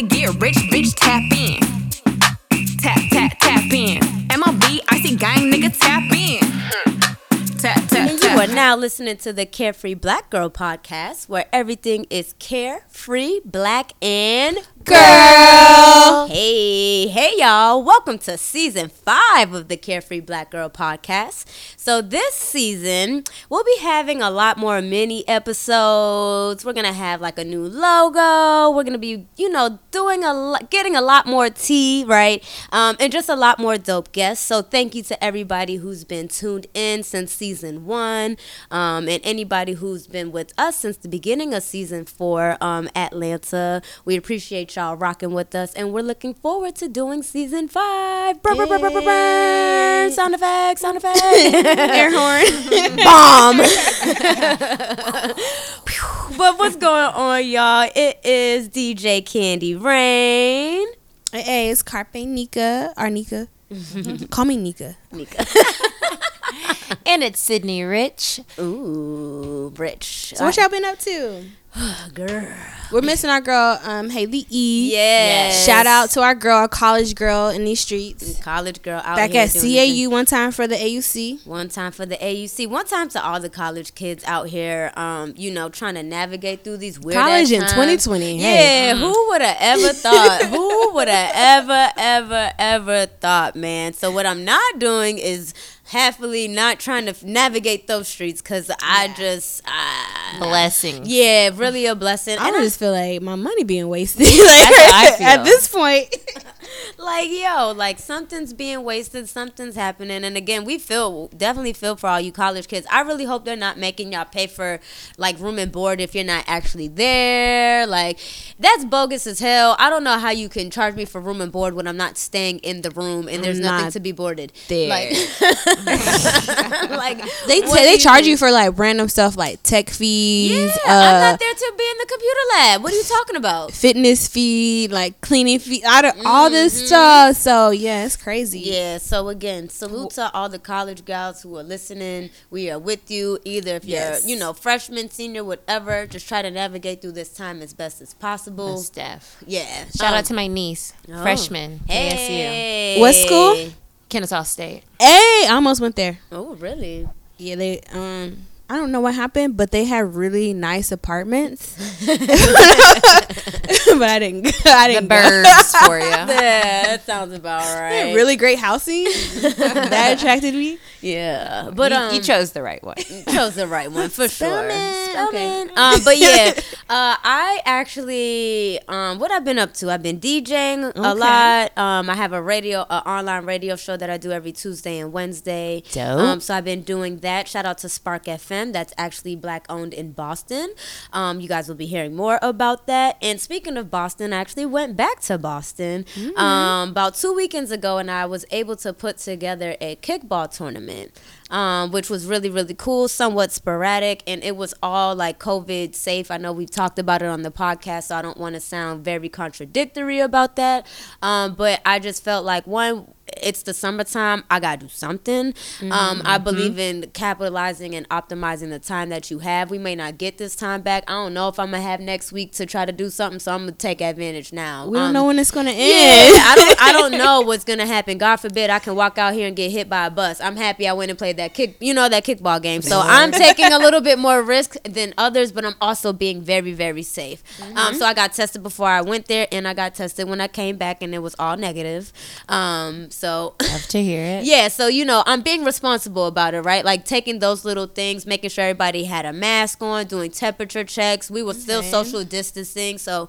nigga get rich, bitch, tap in. Tap, tap, tap in. MLB, icy gang, nigga, tap in. Tap, tap, tap. And you are now listening to the Carefree Black Girl podcast, where everything is carefree, black, and girl. Hey, hey, y'all. Welcome to season 5 of the Carefree Black Girl podcast. So this season, we'll be having a lot more mini episodes. We're going to have like a new logo. We're going to be, you know, getting a lot more tea, right? And just a lot more dope guests. So thank you to everybody who's been tuned in since season 1. And anybody who's been with us since the beginning of season 4, Atlanta. We appreciate you. Y'all rocking with us, and we're looking forward to doing season 5. Brr, brr, brr, brr, brr, brr. Sound effects, sound effects. Air horn. Bomb. But what's going on, y'all? It is DJ Candy Rain. Hey, it's Carpe Nika, or Nika. Call me Nika. Nika. And it's Cidnee Rich. Ooh, Rich. So what y'all been up to? Girl, we're missing our girl, Hali E. Yes. Shout out to our girl, our college girl in these streets. College girl out back here at CAU. One time for the AUC. One time to all the college kids out here, you know, trying to navigate through these weird college in 2020. Yeah, hey. Who would have ever thought? Who would have ever thought, man? So what I'm not doing is happily not trying to navigate those streets, because blessing. Yeah, really a blessing. I just feel like my money being wasted. At this point. Like, yo, like something's being wasted, something's happening. And again, we definitely feel for all you college kids. I really hope they're not making y'all pay for like room and board if you're not actually there. Like, that's bogus as hell. I don't know how you can charge me for room and board when I'm not staying in the room and there's nothing to be boarded there. Like, like they charge you for like random stuff like tech fees. Yeah, I'm not there to be in the computer lab. What are you talking about? Fitness fee, like cleaning fee, all this stuff. So yeah, it's crazy. Yeah, so again, salute to all the college gals who are listening. We are with you, either if you're, you know, freshman, senior, whatever. Just try to navigate through this time as best as possible. Steph. Yeah. Shout out to my niece, freshman. Hey. DNC. What school? Kennesaw State. Hey, I almost went there. Oh, really? Yeah, they I don't know what happened, but they had really nice apartments. But I didn't. The birds go. For you. Yeah, that sounds about right. They had really great housing. That attracted me. Yeah, but you chose the right one. Chose the right one for Spelman. Okay. But yeah, I actually what I've been up to. I've been DJing a lot. I have an online radio show that I do every Tuesday and Wednesday. Dope. So I've been doing that. Shout out to Spark FM. That's actually black owned in Boston. You guys will be hearing more about that. And speaking of Boston, I actually went back to Boston about 2 weekends ago, and I was able to put together a kickball tournament, which was really, really cool, somewhat sporadic, and it was all like COVID safe. I know we've talked about it on the podcast, so I don't want to sound very contradictory about that, but I just felt like, one, it's the summertime, I gotta do something. I believe in capitalizing and optimizing the time that you have. We may not get this time back. I don't know if I'm gonna have next week to try to do something, so I'm gonna take advantage now. We don't know when it's gonna end. Yeah, I don't know what's gonna happen. God forbid I can walk out here and get hit by a bus. I'm happy I went and played that kickball game. So I'm taking a little bit more risk than others, but I'm also being very, very safe. So I got tested before I went there, and I got tested when I came back, and it was all negative. So love to hear it. Yeah, so you know, I'm being responsible about it, right? Like taking those little things, making sure everybody had a mask on, doing temperature checks. We were still social distancing, so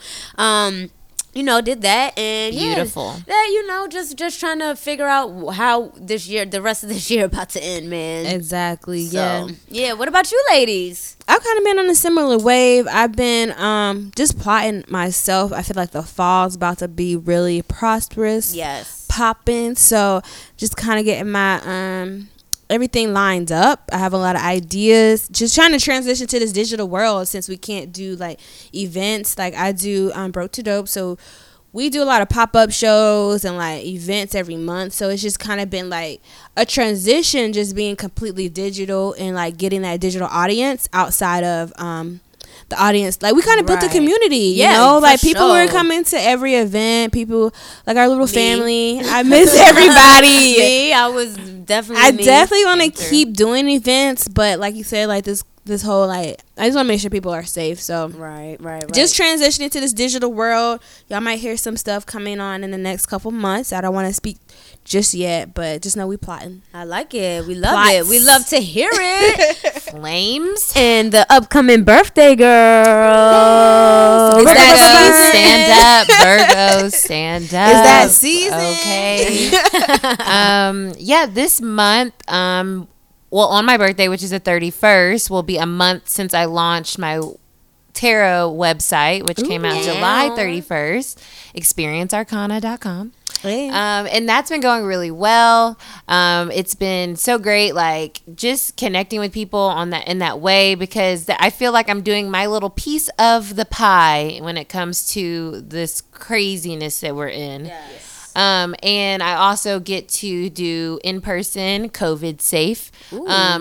you know, did that, and beautiful. Yeah, that, you know, just trying to figure out how the rest of this year about to end, man. Exactly. So, yeah. What about you, ladies? I've kind of been on a similar wave. I've been just plotting myself. I feel like the fall's about to be really prosperous. Yes. Popping. So just kind of getting my everything lined up. I have a lot of ideas. Just trying to transition to this digital world since we can't do like events. Like I do Broke to Dope, so we do a lot of pop-up shows and like events every month. So it's just kind of been like a transition, just being completely digital and like getting that digital audience outside of the audience. Like, we kind of built a community, you know? Like, people were coming to every event. People, like, our little family. I miss everybody. I definitely want to keep doing events, but like you said, like, this whole, like, I just want to make sure people are safe. So right. Just transitioning to this digital world. Y'all might hear some stuff coming on in the next couple months. I don't want to speak just yet, but just know we plotting. I like it. We love it. We love to hear it. Flames and the upcoming birthday girl. Yes. Is that Virgo? Stand up, Virgo. Stand up. Is that season? Okay. This month. Well, on my birthday, which is the 31st, will be a month since I launched my tarot website, which came out July 31st, experiencearcana.com. And that's been going really well. It's been so great, like, just connecting with people on that in that way, because I feel like I'm doing my little piece of the pie when it comes to this craziness that we're in. Yes. And I also get to do in-person, COVID-safe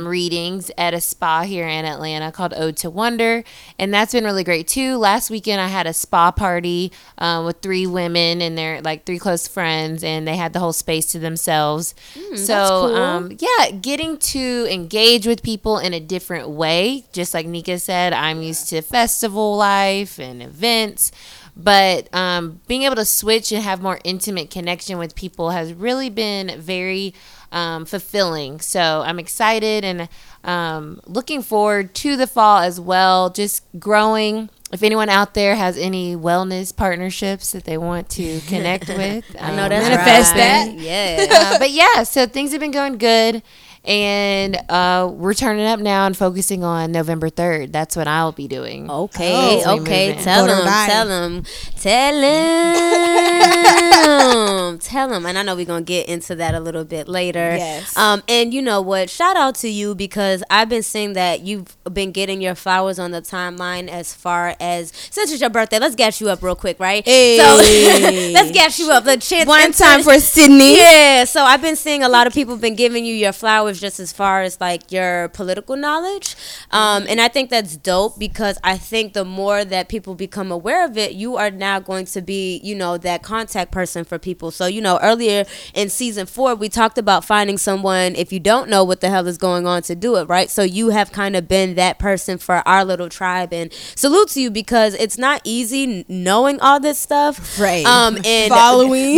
readings at a spa here in Atlanta called Ode to Wonder. And that's been really great, too. Last weekend, I had a spa party with three women and they're like three close friends. And they had the whole space to themselves. So, that's cool. Getting to engage with people in a different way. Just like Nika said, I'm used to festival life and events. But being able to switch and have more intimate connection with people has really been very fulfilling. So I'm excited and looking forward to the fall as well, just growing. If anyone out there has any wellness partnerships that they want to connect with, I know that's manifest that. Yeah. So things have been going good. And we're turning up now and focusing on November 3rd. That's what I'll be doing. Okay. Tell them. And I know we're going to get into that a little bit later. Yes. And you know what? Shout out to you, because I've been seeing that you've been getting your flowers on the timeline as far as, since it's your birthday, let's gas you up real quick, right? Hey. So let's gas you up. One time for Cidnee. Yeah. So I've been seeing a lot of people been giving you your flowers just as far as like your political knowledge, and I think that's dope, because I think the more that people become aware of it, you are now going to be, you know, that contact person for people. So, you know, earlier in season 4 we talked about finding someone if you don't know what the hell is going on to do it, right? So you have kind of been that person for our little tribe, and salute to you, because it's not easy knowing all this stuff, right? And following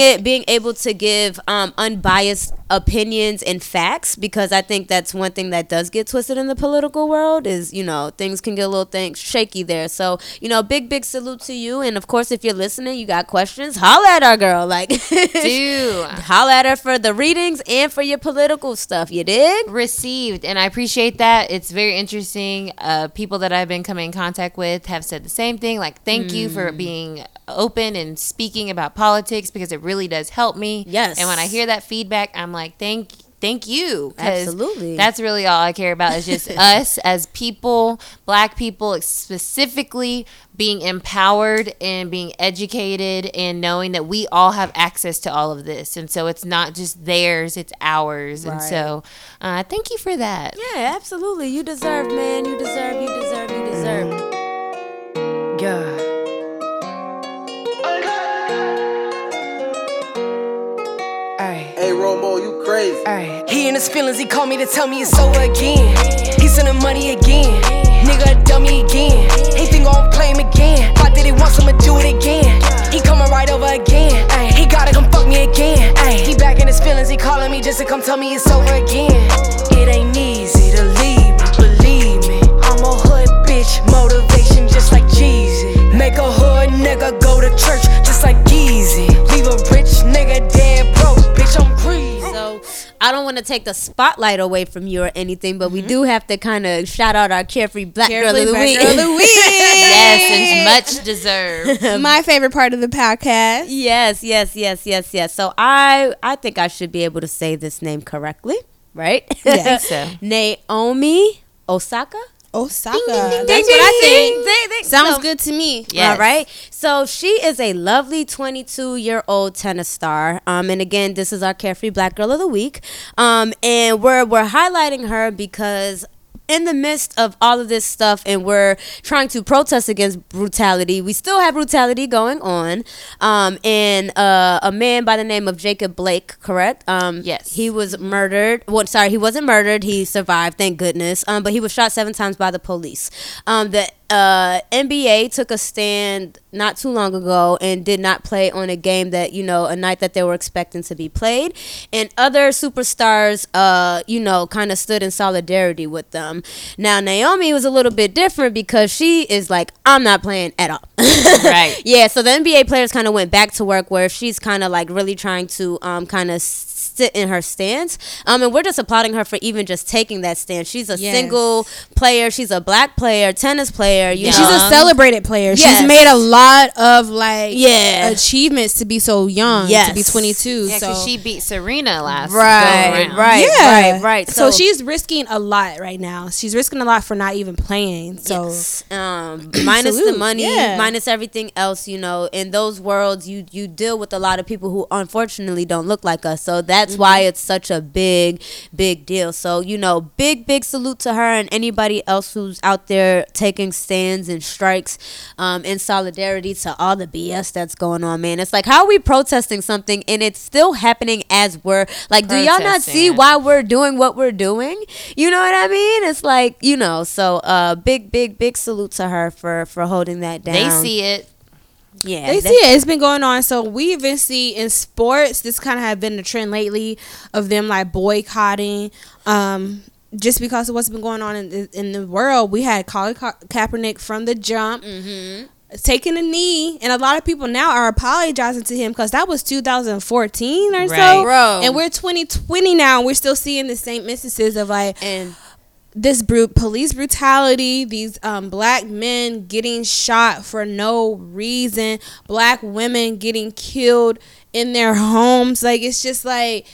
it, being able to give unbiased opinions and facts, because I think that's one thing that does get twisted in the political world is, you know, things can get a little shaky there. So, you know, big salute to you. And of course, if you're listening, you got questions, holla at our girl, like, dude, holla at her for the readings and for your political stuff. You dig? Received. And I appreciate that. It's very interesting. People that I've been coming in contact with have said the same thing, like, thank you for being open and speaking about politics, because it really does help me. Yes. And when I hear that feedback, I'm like, thank you. Absolutely. That's really all I care about is just us as people, Black people specifically, being empowered and being educated and knowing that we all have access to all of this. And so it's not just theirs, it's ours. Right. And so thank you for that. Yeah, absolutely. You deserve, man. You deserve. God. Hey, Romo, you crazy. He in his feelings, he called me to tell me it's over again. He sending money again. Nigga a dummy again. He think I'm playing again. If I did it once, I'ma do it again. He coming right over again. He gotta come fuck me again. He back in his feelings, he calling me just to come tell me it's over again. It ain't easy to leave me, believe me. I'm a hood bitch, motivation just like Jeezy. Make a hood nigga go to church just like Geezy. Leave a rich nigga dead broke, bitch, I'm crazy. So I don't want to take the spotlight away from you or anything, but we do have to kind of shout out our Carefree Black Girl of the Week. Yes, it's much deserved. My favorite part of the podcast. Yes. So I think I should be able to say this name correctly, right? Yes. So. Naomi Osaka. Osaka. Ding, ding, ding, that's ding, what I think. Ding, ding. Sounds good to me. Yes. All right. So she is a lovely 22-year-old tennis star. And again, this is our Carefree Black Girl of the Week. And we're highlighting her because in the midst of all of this stuff and we're trying to protest against brutality, we still have brutality going on. A man by the name of Jacob Blake, correct? Yes. He was murdered. Well, sorry, he wasn't murdered. He survived, thank goodness. But he was shot 7 times by the police. The NBA took a stand not too long ago and did not play on a game that, you know, a night that they were expecting to be played. And other superstars, you know, kind of stood in solidarity with them. Now, Naomi was a little bit different because she is like, I'm not playing at all. Right. Yeah, so the NBA players kind of went back to work where she's kind of like really trying to kind of sit in her stance, and we're just applauding her for even just taking that stance. She's a single player. She's a black player, tennis player. You know? She's a celebrated player. Yes. She's made a lot of like achievements to be so young, to be 22. Yeah, so she beat Serena last right. So she's risking a lot right now. She's risking a lot for not even playing. So minus the money, minus everything else, you know, in those worlds, you deal with a lot of people who unfortunately don't look like us. So that's why it's such a big deal. So, you know, big salute to her and anybody else who's out there taking stands and strikes in solidarity to all the BS that's going on, man. It's like, how are we protesting something and it's still happening as we're like, do y'all not see why we're doing what we're doing? You know what I mean? It's like, you know, so big salute to her for holding that down. They see it. Yeah, they see it. It's been going on. So we even see in sports, this kind of have been the trend lately of them like boycotting, just because of what's been going on in the world. We had Colin Kaepernick from the jump taking a knee, and a lot of people now are apologizing to him because that was 2014 or so, and we're 2020 now, and we're still seeing the same instances of like this police brutality, these black men getting shot for no reason, black women getting killed in their homes. Like, it's just like,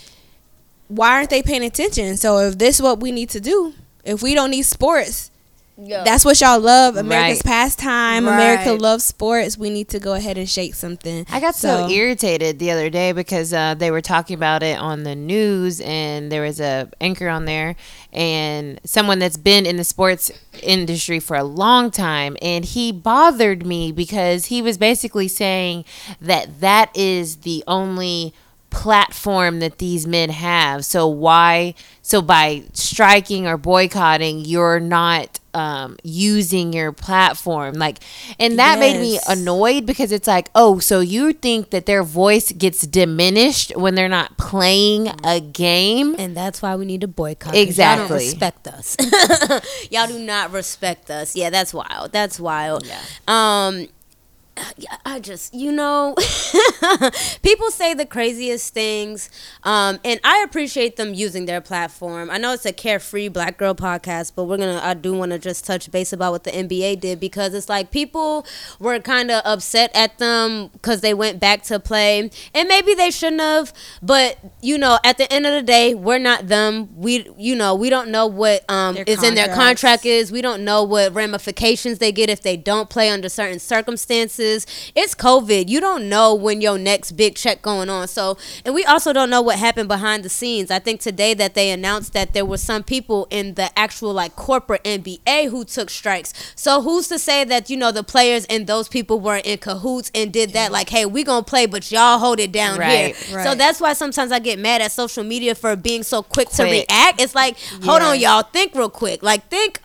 why aren't they paying attention? So if this is what we need to do, if we don't need sports, that's what y'all love, America's pastime, America loves sports, we need to go ahead and shake something. I got so irritated the other day because they were talking about it on the news, and there was a anchor on there and someone that's been in the sports industry for a long time, and he bothered me because he was basically saying that is the only platform that these men have, so by striking or boycotting, you're not using your platform, like, and that made me annoyed because it's like, oh, so you think that their voice gets diminished when they're not playing a game, and that's why we need to boycott. Exactly, y'all don't respect us. Y'all do not respect us. Yeah, that's wild. Yeah. I just, you know, people say the craziest things, and I appreciate them using their platform. I know it's a Carefree Black Girl podcast, but I do want to just touch base about what the NBA did, because it's like people were kind of upset at them because they went back to play, and maybe they shouldn't have, but, you know, at the end of the day, we're not them. We, you know, we don't know what is in their contract is. We don't know what ramifications they get if they don't play under certain circumstances. It's COVID. You don't know when your next big check going on. So, and we also don't know what happened behind the scenes. I think today that they announced that there were some people in the actual like corporate NBA who took strikes. So who's to say that, you know, the players and those people weren't in cahoots and did that, like, hey, we gonna play, but y'all hold it down here. Right. So that's why sometimes I get mad at social media for being so quick to react. It's like, hold on, y'all, think real quick. Like, think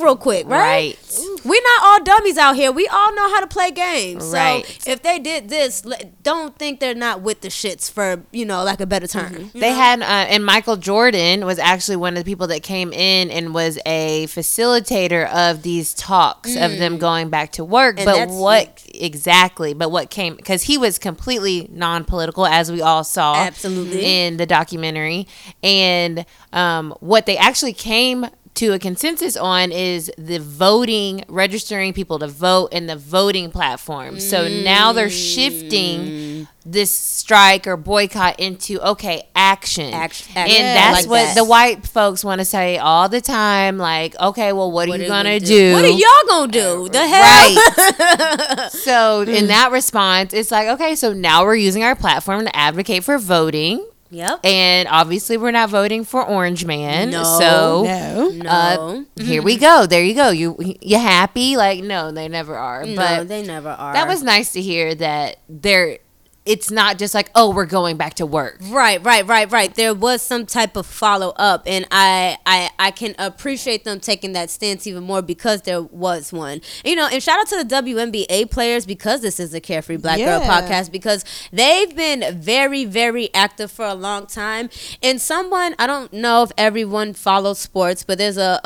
real quick, right? We're not all dummies out here. We all know how to play games. Right. So if they did this, don't think they're not with the shits, for, you know, like a better term. Mm-hmm. They had, and Michael Jordan was actually one of the people that came in and was a facilitator of these talks of them going back to work. And what came, because he was completely non-political, as we all saw in the documentary. And what they actually came to a consensus on is the voting, registering people to vote, and the voting platform. So now they're shifting this strike or boycott into, okay, action. And that's like what the white folks want to say all the time, like, okay, well, what are you gonna do? What are y'all gonna do? The hell? Right. So in that response, it's like, okay, so now we're using our platform to advocate for voting. Yep. And obviously we're not voting for Orange Man. No. Here we go. There you go. You happy? Like, no, they never are. No, but they never are. That was nice to hear that there. It's not just like, oh, we're going back to work. Right. There was some type of follow up, and I can appreciate them taking that stance even more because there was one. You know, and shout out to the WNBA players, because this is the Carefree Black Girl podcast, because they've been very, very active for a long time. And someone, I don't know if everyone follows sports, but there's a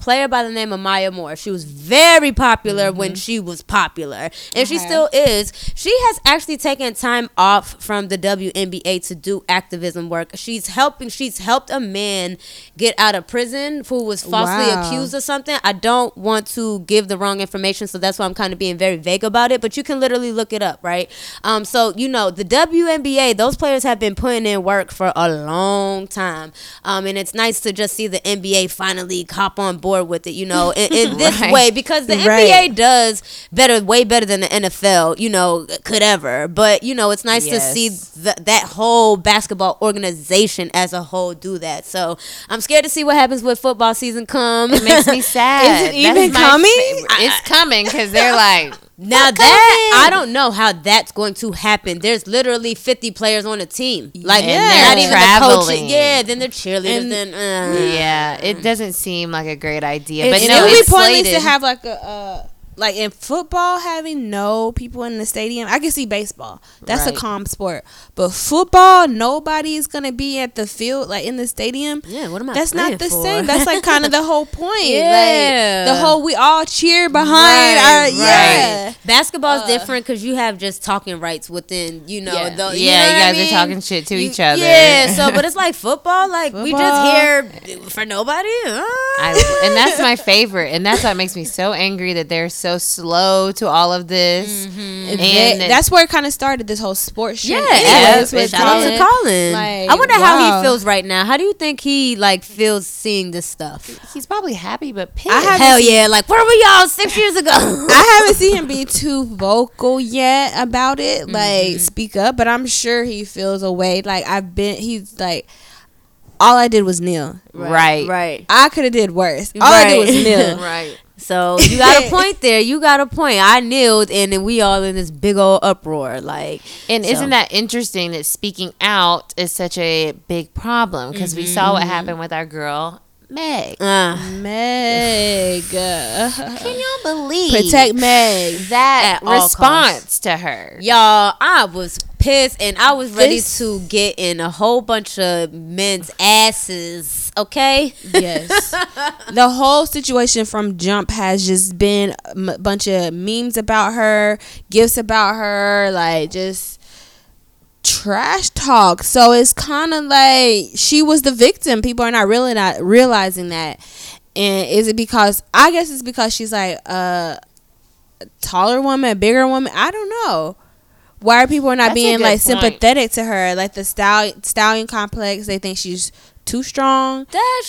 player by the name of Maya Moore. She was very popular when she was popular, and she still is. She has actually taking time off from the WNBA to do activism work. She's helped a man get out of prison who was falsely accused of something. I don't want to give the wrong information, so that's why I'm kind of being very vague about it, but you can literally look it up, right? So you know, the WNBA, those players have been putting in work for a long time, and it's nice to just see the NBA finally hop on board with it, you know, in this way, because the NBA does way better than the NFL, you know, could ever. But, you know, it's nice to see that whole basketball organization as a whole do that. So I'm scared to see what happens when football season comes. It makes me sad. Is it even coming? It's coming, because they're like... Now that, I don't know how that's going to happen. There's literally 50 players on a team. Like, not even traveling. The coaches. Yeah, then the cheerleaders. And yeah, it doesn't seem like a great idea. But no, it's pointless to have like a... like in football, having no people in the stadium, I can see baseball. That's a calm sport. But football, nobody's going to be at the field, like in the stadium. Yeah, what am I That's not the for? Same. That's like kind of the whole point. Yeah. Like the whole, we all cheer behind. Yeah. Basketball's different, because you have just talking rights within, you know. Yeah, the, you know you guys are talking shit to each other. Yeah, so, but it's like football, like we just here for nobody. And that's my favorite. And that's what makes me so angry, that they're so slow to all of this, and that's where it kind of started, this whole sports shit. Shout out to Colin. Like, I wonder how he feels right now. How do you think he like feels seeing this stuff? He's probably happy, but pissed. Like, where were y'all 6 years ago? I haven't seen him be too vocal yet about it, like speak up. But I'm sure he feels a way. Like he's like, all I did was kneel. Right. I could have did worse. All I did was kneel. So you got a point there. I kneeled, and then we all in this big old uproar. Like, and isn't that interesting that speaking out is such a big problem? Because we saw what happened with our girl Meg. Can y'all believe? Protect Meg. That response to her, y'all. I was pissed, and I was ready to get in a whole bunch of men's asses. Okay. Yes. The whole situation from jump has just been a bunch of memes about her, gifs about her, like just trash talk. So it's kind of like she was the victim. People are not realizing that. And is it because, I guess it's because she's like a taller woman, a bigger woman, I don't know. Why are people not being like sympathetic to her? Like the stallion complex, they think she's too strong. That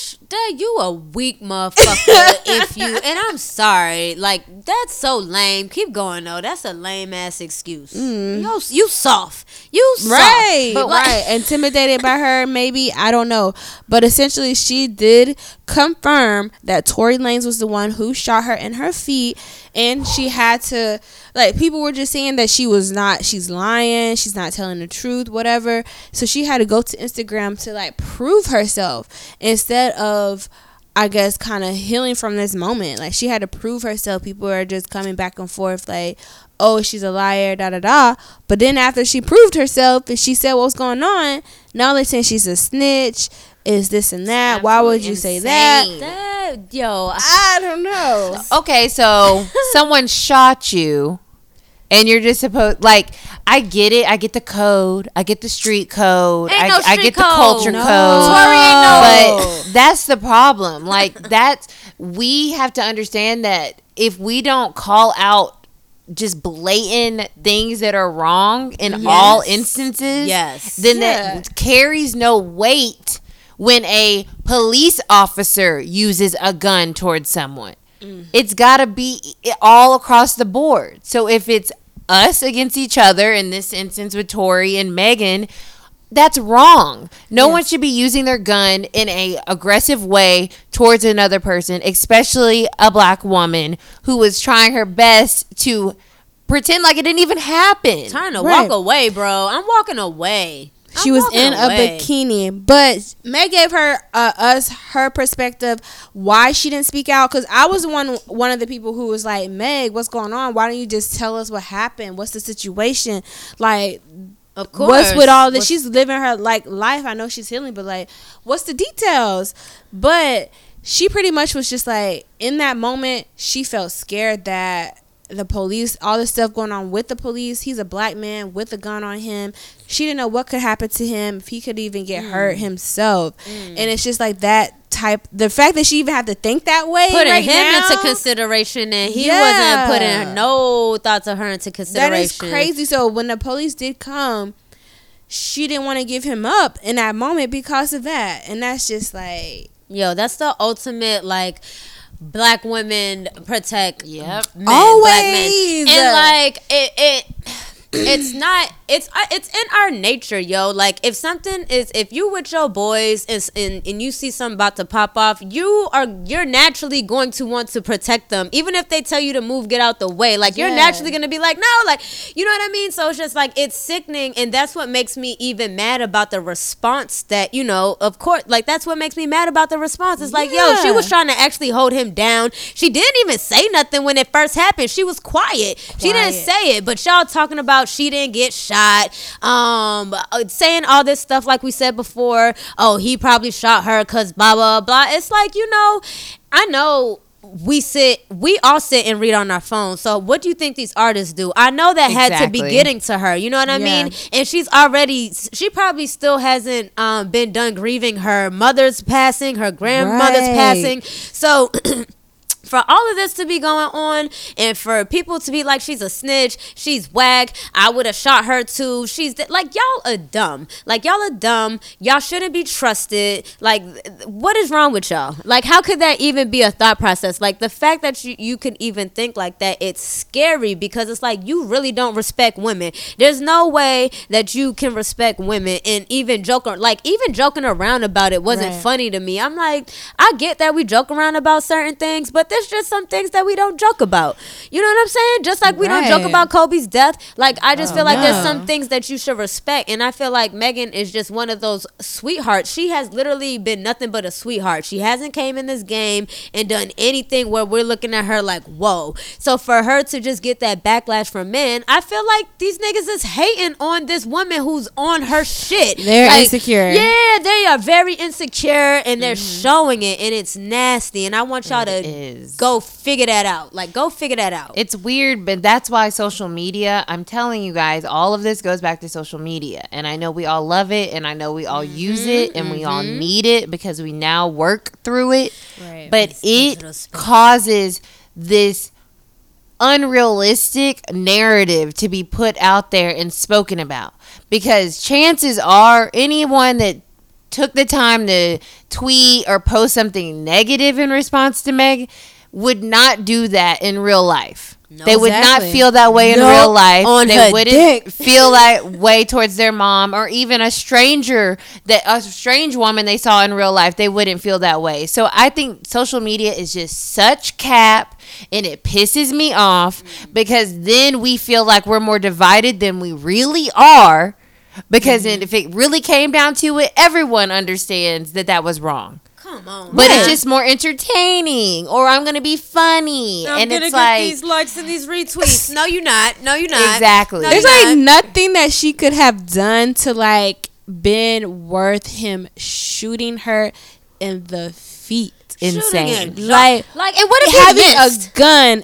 you a weak motherfucker. And I'm sorry, like that's so lame. Keep going though. That's a lame ass excuse. You soft. Right. Intimidated by her, maybe, I don't know. But essentially, she did confirm that Tory Lanez was the one who shot her in her feet, and she had to. Like, people were just saying that she's lying, she's not telling the truth, whatever. So she had to go to Instagram to like prove herself, instead of, I guess, kind of healing from this moment. Like, she had to prove herself. People are just coming back and forth like, oh, she's a liar, da da da. But then after she proved herself and she said what was going on, now they're saying she's a snitch, is this and that. Absolutely. Why would you say that? Yo, I don't know. Okay, so someone shot you, and you're just supposed, like, I get it. I get the code. I get the street code. I get the culture code. But that's the problem. Like, we have to understand that if we don't call out just blatant things that are wrong in all instances, then that carries no weight when a police officer uses a gun towards someone. It's got to be all across the board. So if it's us against each other, in this instance with Tory and Megan, That's wrong. No one should be using their gun in an aggressive way towards another person, especially a black woman who was trying her best to pretend like it didn't even happen. Trying to walk away, bro. I'm walking away. She was in a bikini, but May gave her us her perspective why she didn't speak out. Because I was one of the people who was like, Meg, what's going on? Why don't you just tell us what happened? What's the situation? Like, of course, what's with all this? She's living her like life. I know she's healing, but like, what's the details? But she pretty much was just like, in that moment, she felt scared that the police, all this stuff going on with the police. He's a black man with a gun on him. She didn't know what could happen to him, if he could even get hurt himself. And it's just like that type, the fact that she even had to think that way, putting right him now into consideration, and he wasn't putting no thoughts of her into consideration. That is crazy. So when the police did come, she didn't want to give him up in that moment because of that. And that's just like, yo, that's the ultimate like, black women protect men, always black men. And like it's in our nature, yo. Like if you with your boys and you see something about to pop off, you're naturally going to want to protect them, even if they tell you to move, get out the way. Like you're naturally gonna be like, no, like, you know what I mean? So it's just like, it's sickening, and that's what makes me even mad about the response. That, you know, of course, like that's what makes me mad about the response. It's like, yo, she was trying to actually hold him down. She didn't even say nothing when it first happened. She was quiet. She didn't say it, but y'all talking about she didn't get shot, saying all this stuff like we said before. Oh, he probably shot her because blah blah blah. It's like, you know, I know we all sit and read on our phones. So what do you think these artists do? I know that had to be getting to her, you know what I mean? And she probably still hasn't been done grieving her mother's passing, her grandmother's passing. So for all of this to be going on, and for people to be like, she's a snitch, she's whack, I would have shot her too, she's like, y'all are dumb, y'all shouldn't be trusted. Like, what is wrong with y'all? Like, how could that even be a thought process? Like, the fact that you can even think like that, it's scary, because it's like, you really don't respect women. There's no way that you can respect women, and even joking around about it wasn't funny to me. I'm like, I get that we joke around about certain things, but there's just some things that we don't joke about. You know what I'm saying? Just like we don't joke about Kobe's death. Like, I just feel like there's some things that you should respect. And I feel like Megan is just one of those sweethearts. She has literally been nothing but a sweetheart. She hasn't came in this game and done anything where we're looking at her like, whoa. So for her to just get that backlash from men, I feel like these niggas is hating on this woman who's on her shit. They're like, insecure. Yeah, they are very insecure, and they're showing it, and it's nasty. And I want y'all to go figure that out. Like, go figure that out. It's weird, but that's why social media, I'm telling you guys, all of this goes back to social media. And I know we all love it, and I know we all use it, and we all need it, because we now work through it. Right. But it causes this unrealistic narrative to be put out there and spoken about. Because chances are, anyone that took the time to tweet or post something negative in response to Meg would not do that in real life. No, they would not feel that way in real life. They wouldn't feel that way towards their mom, or even a strange woman they saw in real life. They wouldn't feel that way. So I think social media is just such cap, and it pisses me off, because then we feel like we're more divided than we really are. Because if it really came down to it, everyone understands that was wrong. Come on. But it's just more entertaining, or I'm going to be funny. I'm going to get these likes and these retweets. No, you're not. No, you're not. Exactly. No, there's like nothing that she could have done to like been worth him shooting her in the feet. Insane. Like, and what if having a gun,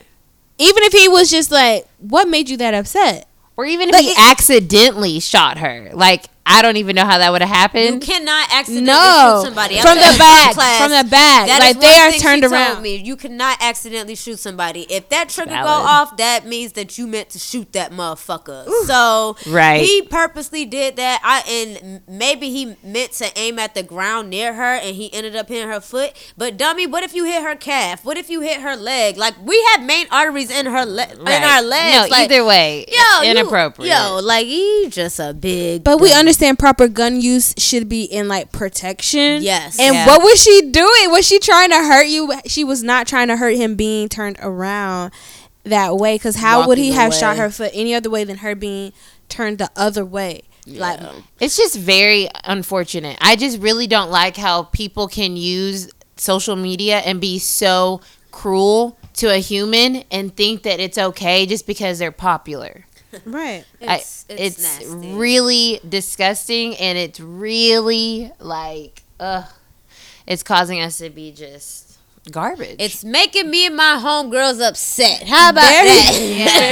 even if he was just like, what made you that upset? Or even if he accidentally shot her. Like, I don't even know how that would have happened. You cannot accidentally shoot somebody. From the back. Like, they are turned around. You cannot accidentally shoot somebody. If that trigger go off, that means that you meant to shoot that motherfucker. Ooh. So, he purposely did that. And maybe he meant to aim at the ground near her, and he ended up hitting her foot. But, dummy, what if you hit her calf? What if you hit her leg? Like, we have main arteries in her in our legs. No, like, either way, inappropriate. Yo, like, he just a big... But we understand understand proper gun use should be in like protection. Yes. And what was she doing? Was she trying to hurt you? She was not trying to hurt him being turned around that way, because how would he have shot her foot any other way than her being turned the other way? Yeah. Like, it's just very unfortunate. I just really don't like how people can use social media and be so cruel to a human and think that it's okay just because they're popular. Right. It's really disgusting, and it's really like, it's causing us to be just garbage. It's making me and my homegirls upset. How about that?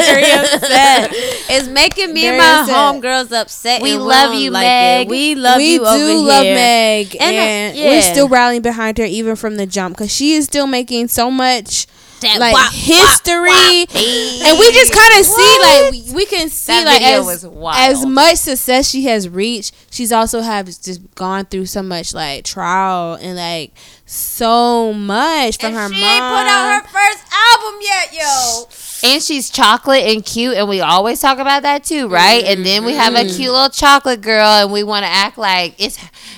Very upset. It's making me and my homegirls upset. We love you, Meg. We love you over here. We do love Meg. And we're still rallying behind her even from the jump, because she is still making so much... history, and we just kind of see like we can see that like as much success she has reached, she's also has just gone through so much like trial and like so much from her mom. She ain't put out her first album yet, yo. And she's chocolate and cute, and we always talk about that too, right? Mm-hmm. And then we have a cute little chocolate girl, and we want to act like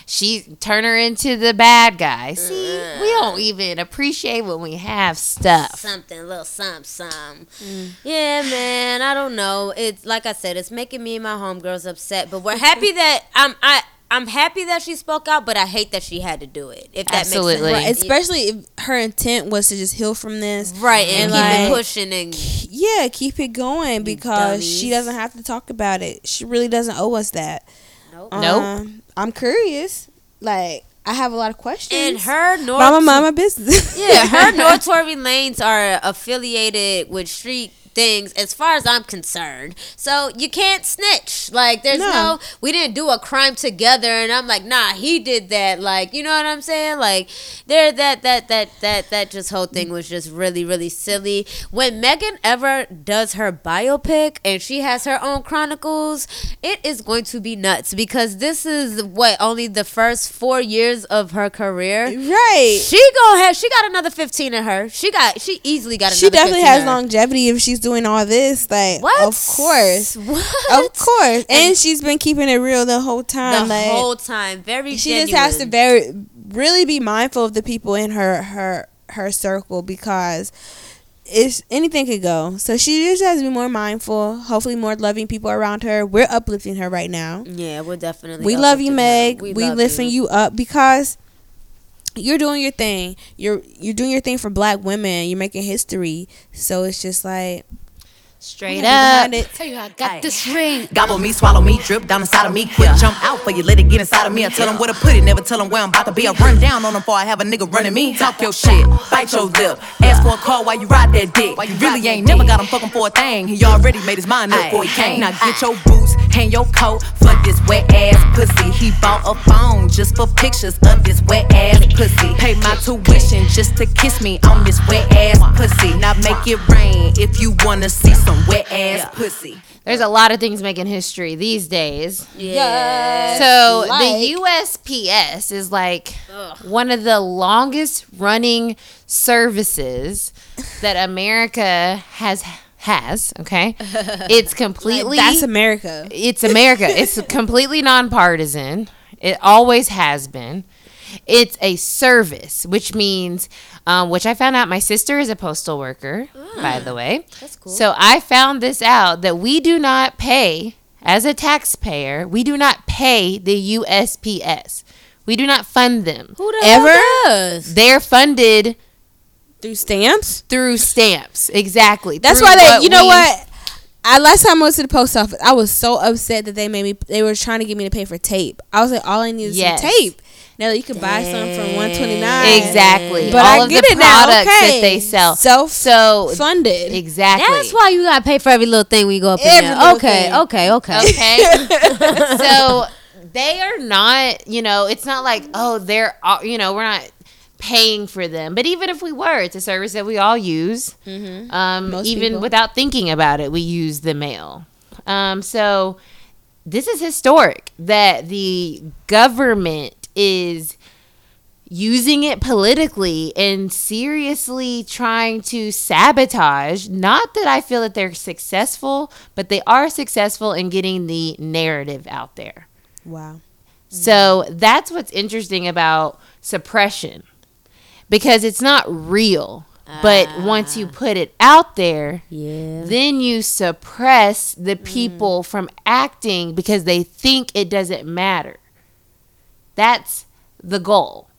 she turn her into the bad guy. See, we don't even appreciate when we have stuff. Something, a little something. Mm. Yeah, man, I don't know. It's like I said, it's making me and my homegirls upset, but we're happy that I'm happy that she spoke out, but I hate that she had to do it. If that makes sense. Right. Especially if her intent was to just heal from this. Right, and keep it pushing. Keep it going, because she doesn't have to talk about it. She really doesn't owe us that. Nope. I'm curious. Like, I have a lot of questions. And her nor mama business. Yeah, her nor Tory Lanez are affiliated with street things as far as I'm concerned, so you can't snitch. Like, there's no we didn't do a crime together, and I'm like, nah, he did that. Like, you know what I'm saying? Like, there that just whole thing was just really, really silly. When Megan ever does her biopic and she has her own chronicles, it is going to be nuts, because this is only the first 4 years of her career, right? She got another 15 in her. She easily got another. She definitely 15 has longevity if she's doing all this, like, what? of course, and she's been keeping it real the whole time. Very genuine. Just has to really be mindful of the people in her circle, because it's anything could go. So she just has to be more mindful. Hopefully, more loving people around her. We're uplifting her right now. Yeah, we're definitely. We love you, Meg. We lifting you up, because you're doing your thing. You're doing your thing for black women. You're making history. So it's just like straight up. Tell you I got this ring. Gobble me, swallow me, drip down inside of me. Quick jump out for you, let it get inside of me. I tell them where to put it, never tell them where I'm about to be. I run down on them before I have a nigga running me. Talk your shit, bite your lip. Ask for a call while you ride that dick. You really ain't never got him fucking for a thing. He already made his mind up before he came. Now get your boots, hang your coat for this wet ass pussy. He bought a phone just for pictures of this wet ass pussy. Pay my tuition just to kiss me on this wet ass pussy. Now make it rain if you wanna see some wet ass pussy. There's a lot of things making history these days. Yeah. So the USPS is like one of the longest running services that America has, okay? It's completely... That's America. It's America. It's completely nonpartisan. It always has been. It's a service, which means... which I found out my sister is a postal worker, by the way. That's cool. So I found this out, that we do not pay, as a taxpayer, we do not pay the USPS. We do not fund them. Who the hell does? They're funded... Through stamps? Through stamps, exactly. That's why they... You know what? Last time I went to the post office, I was so upset that they were trying to get me to pay for tape. I was like, all I need is some tape. Now you can buy some from $129. Exactly. But all I get it now. Okay. That they sell. Self-funded. Exactly. That's why you got to pay for every little thing we go up in there. Okay. So they are not, it's not like, we're not paying for them. But even if we were, it's a service that we all use. Mm-hmm. Even people. Without thinking about it, we use the mail. So this is historic that the government is using it politically and seriously trying to sabotage. Not that I feel that they're successful, but they are successful in getting the narrative out there. Wow. So that's what's interesting about suppression, because it's not real. But once you put it out there, then you suppress the people from acting because they think it doesn't matter. That's the goal.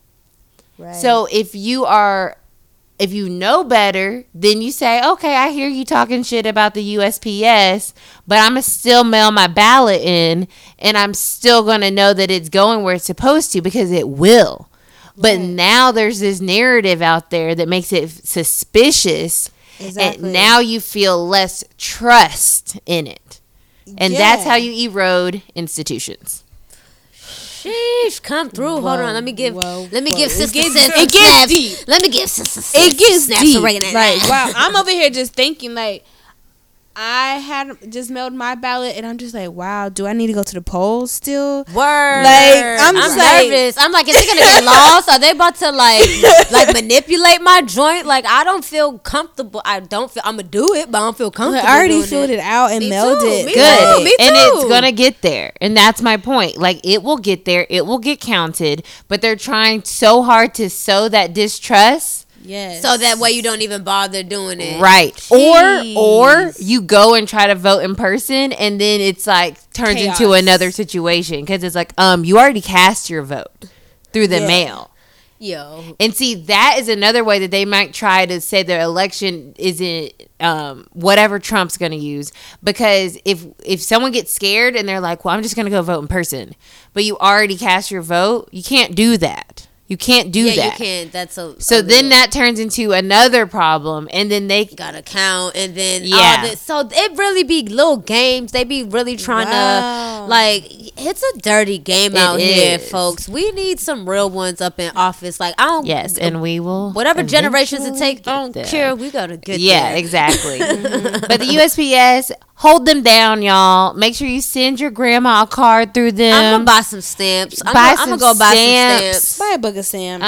Right. So if you know better, then you say, okay, I hear you talking shit about the USPS, but I'm going to still mail my ballot in, and I'm still going to know that it's going where it's supposed to, because it will. But now there's this narrative out there that makes it suspicious. Exactly. And now you feel less trust in it. And that's how you erode institutions. Sheesh, come through. Hold on. Let me give sister it snaps. Deep. Let me give sister it gets snaps deep. Right now. Like, wow, I'm over here just thinking, like, I had just mailed my ballot, and I'm just like, wow, do I need to go to the polls still? Word. Like, I'm nervous. Like, I'm like, is it going to get lost? Are they about to, like manipulate my joint? Like, I don't feel comfortable. I'm going to do it, but I don't feel comfortable. I already filled it out and mailed it. Good. Me too. And it's going to get there. And that's my point. Like, it will get there. It will get counted. But they're trying so hard to sow that distrust. Yes. So that way you don't even bother doing it. Right. Jeez. Or you go and try to vote in person, and then it's like turns chaos. Into another situation, because it's like, you already cast your vote through the mail. Yo. And see, that is another way that they might try to say their election isn't whatever Trump's going to use, because if someone gets scared and they're like, well, I'm just going to go vote in person, but you already cast your vote, you can't do that. You can't do that. Yeah, you can't. That's then that turns into another problem, and then they gotta count, and then all this. So it really be little games. They be really trying to, like, it's a dirty game out here, folks. We need some real ones up in office. Like, I don't. Yes, and we will. Whatever generations it takes, I don't care. We gotta get there. Yeah, exactly. But the USPS. Hold them down, y'all. Make sure you send your grandma a card through them. I'm going to buy some stamps. I'm going to go buy some stamps. Buy a book of stamps.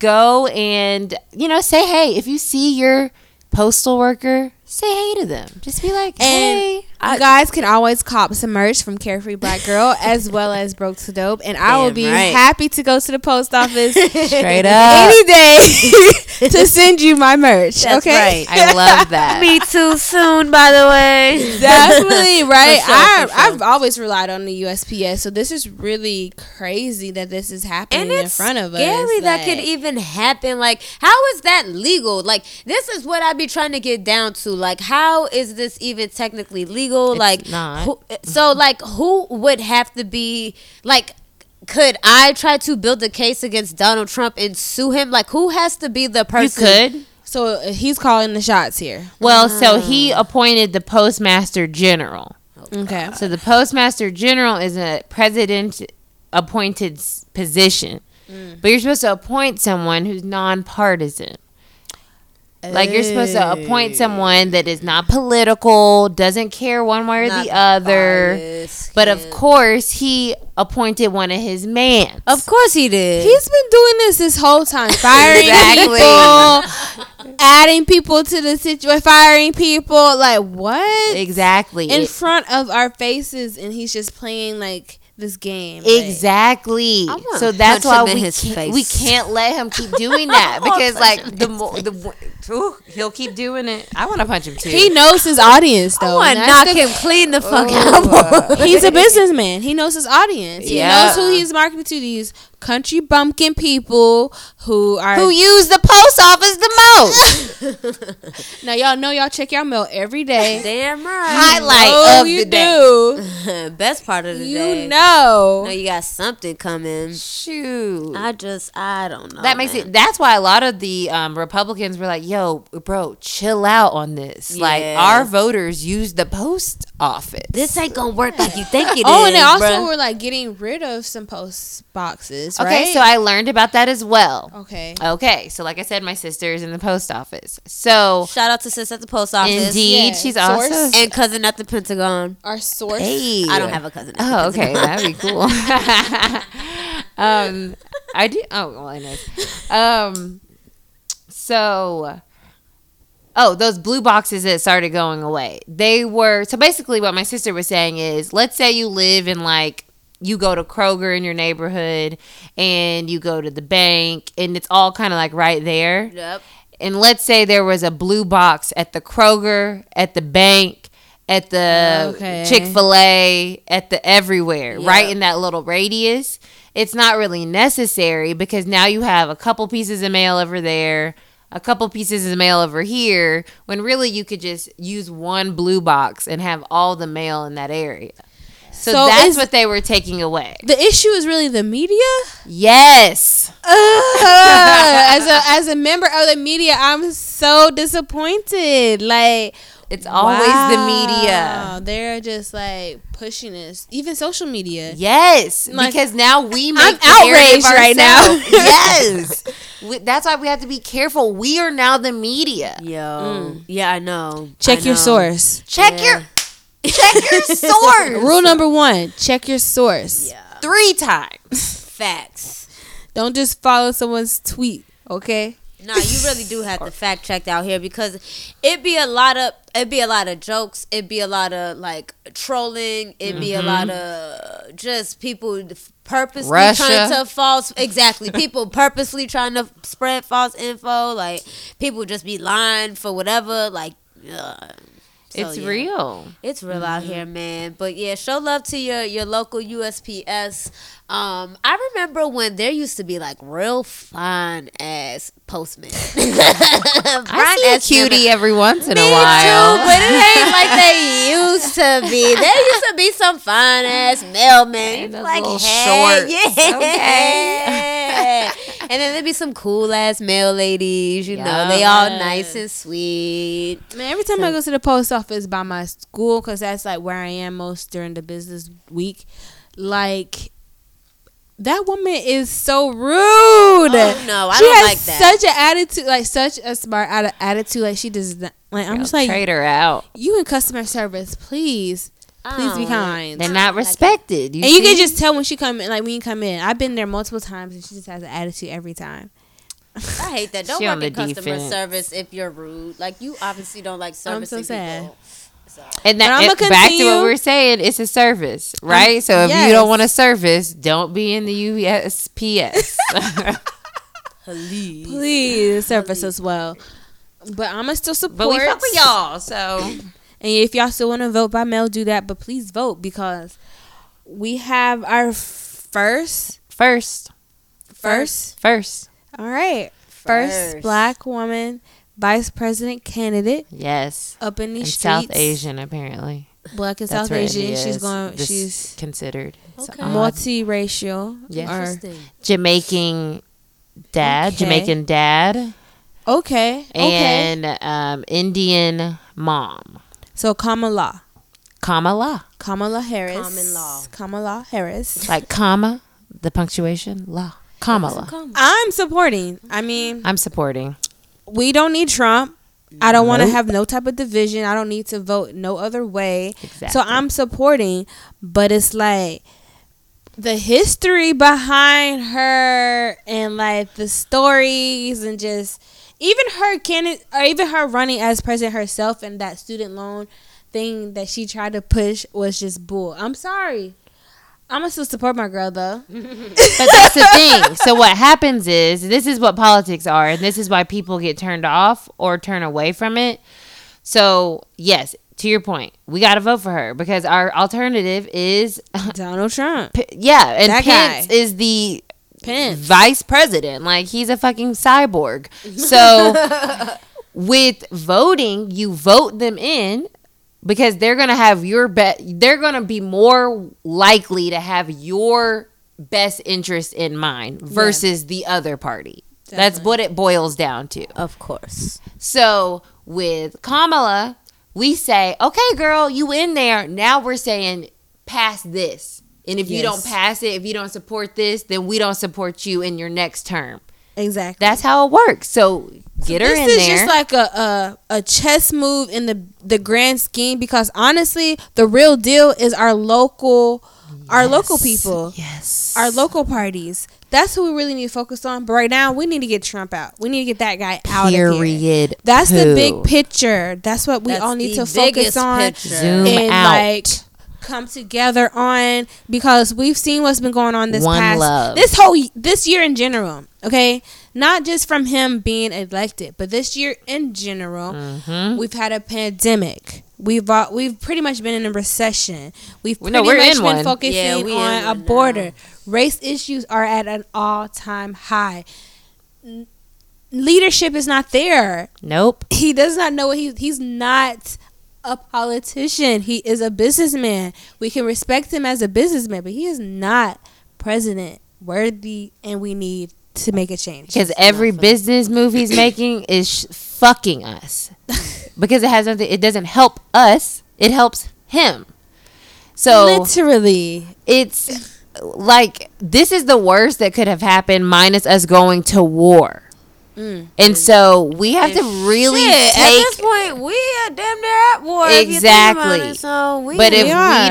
Go and, say hey. If you see your postal worker, say hey to them. Just be like, hey. And you guys can always cop some merch from Carefree Black Girl as well as Broke to Dope. And I will be happy to go to the post office straight up any day to send you my merch. That's right. I love that. Me too soon, by the way. Definitely, right? I've always relied on the USPS, so this is really crazy that this is happening in front of us. And it's scary that could even happen. Like, how is that legal? Like, this is what I'd be trying to get down to. Like, how is this even technically legal? It's like, not. Who would have to be, like, could I try to build a case against Donald Trump and sue him? Like, who has to be the person? You could. So he's calling the shots here. Well, so he appointed the Postmaster General. Okay. So the Postmaster General is a president-appointed position. Mm. But you're supposed to appoint someone who's nonpartisan. Like, you're supposed to appoint someone that is not political, doesn't care one way or the other. Biased, but of course, he appointed one of his mans. Of course he did. He's been doing this whole time. Firing people, adding people to the situation, firing people. Like, what? Exactly. In front of our faces, and he's just playing, like, this game. Exactly. Like, so that's why we can't let him keep doing that, because like he'll keep doing it. I want to punch him too. He knows his audience though. I want to knock him clean the fuck out. He's a businessman. He knows his audience. He knows who he's marketing to. These country bumpkin people who use the post office the most. Now y'all know y'all check y'all mail every day. Damn right. Highlight of the day. Best part of the day. You know. No, you got something coming. Shoot, I don't know. That makes it. That's why a lot of the Republicans were like, "Yo, bro, chill out on this. Yeah. Like, our voters use the post office. This ain't gonna work like you think it is." Oh, and they also were like getting rid of some post boxes. Right? Okay, so I learned about that as well. Okay. So like I said, my sister is in the post office. So shout out to sis at the post office. Indeed, she's awesome. And cousin at the Pentagon. Our source. Hey. I don't have a cousin. Oh, okay. That'd be cool. I do. Oh, well, I know. So oh, those blue boxes that started going away. They were, so basically what my sister was saying is, let's say you live in like, you go to Kroger in your neighborhood and you go to the bank and it's all kind of like right there. Yep. And let's say there was a blue box at the Kroger, at the bank, at the Chick-fil-A, at the everywhere, yep, right in that little radius. It's not really necessary because now you have a couple pieces of mail over there, a couple pieces of mail over here, when really you could just use one blue box and have all the mail in that area. So that's what they were taking away. The issue is really the media? Yes. As a member of the media, I'm so disappointed. Like, it's always the media. They're just like pushing us. Even social media. Yes. Like, because now we make outraged right now. Yes. That's why we have to be careful. We are now the media. Yo. Mm. Yeah, I know. Check your source. Check your source. Rule number 1, check your source. Yeah. 3 times. Facts. Don't just follow someone's tweet, okay? No, you really do have to fact check out here because it'd be a lot of jokes, it'd be a lot of like trolling, it'd be a lot of just people purposely trying to people purposely trying to spread false info, like people just be lying for whatever, like So, it's real. It's real out here, man. But yeah, show love to your local USPS. I remember when there used to be like real fine ass postmen. I see a cutie every once in a while. Me too, but it ain't like they used to be. There used to be some fine ass mailman. Like, hey, yeah. Okay. And then there'd be some cool ass mail ladies, you know, they all nice and sweet. Man, every time I go to the post office by my school, because that's like where I am most during the business week, like, that woman is so rude. Oh no, I don't like that. She has such an attitude, like such a smart attitude. Like she does not, like I'm just like, trade her out. You in customer service, please. Please be kind. They're not respected. You and you can just tell when she come in, like when you come in. I've been there multiple times and she just has an attitude every time. I hate that. Don't work in customer service if you're rude. Like you obviously don't like servicing people. And that back to what we're saying, it's a service, right? So if you don't want a service, don't be in the USPS. Please service us well. But I'ma still support. But we fuck with y'all, so. And if y'all still want to vote by mail, do that. But please vote because we have our first. All right, first black woman vice president candidate. Yes, up in these streets. South Asian, apparently. Black and South Asian. She's going. She's considered multiracial. Yes. Or Jamaican dad. Okay. And Indian mom. So Kamala Harris. Like comma, the punctuation, law. Kamala. I'm supporting. We don't need Trump. I don't want to have no type of division. I don't need to vote no other way. Exactly. So I'm supporting, but it's like the history behind her and like the stories and just even her running as president herself and that student loan thing that she tried to push was just bull. I'm sorry. I'm going to still support my girl, though. But that's the thing. So what happens is, this is what politics are, and this is why people get turned off or turn away from it. So, yes, to your point, we got to vote for her because our alternative is Donald Trump. And that Pence guy is the vice president. Like, he's a fucking cyborg. So with voting, you vote them in. Because they're going to have your best, they're going to be more likely to have your best interest in mind versus the other party. Definitely. That's what it boils down to. Of course. So with Kamala, we say, okay, girl, you in there. Now we're saying pass this. And if you don't pass it, if you don't support this, then we don't support you in your next term. Exactly. That's how it works. So get her in there. This is just like a chess move in the grand scheme because honestly, the real deal is our local our local people, our local parties. That's who we really need to focus on. But right now, we need to get Trump out. We need to get that guy out of here. That's the big picture. That's what we all need to focus on. Zoom out. Come together on, because we've seen what's been going on this this year in general, okay, not just from him being elected, but this year in general. We've had a pandemic, we've pretty much been in a recession, we've been focusing on a border, race issues are at an all-time high, leadership is not there. He does not know what he's not a politician. He is a businessman. We can respect him as a businessman, but he is not president worthy, and we need to make a change, because every business move he's making is fucking us, because it has nothing, it doesn't help us, it helps him. So literally, it's like, this is the worst that could have happened, minus us going to war. And so we have to really take, at this point we are damn near at war. Exactly. If we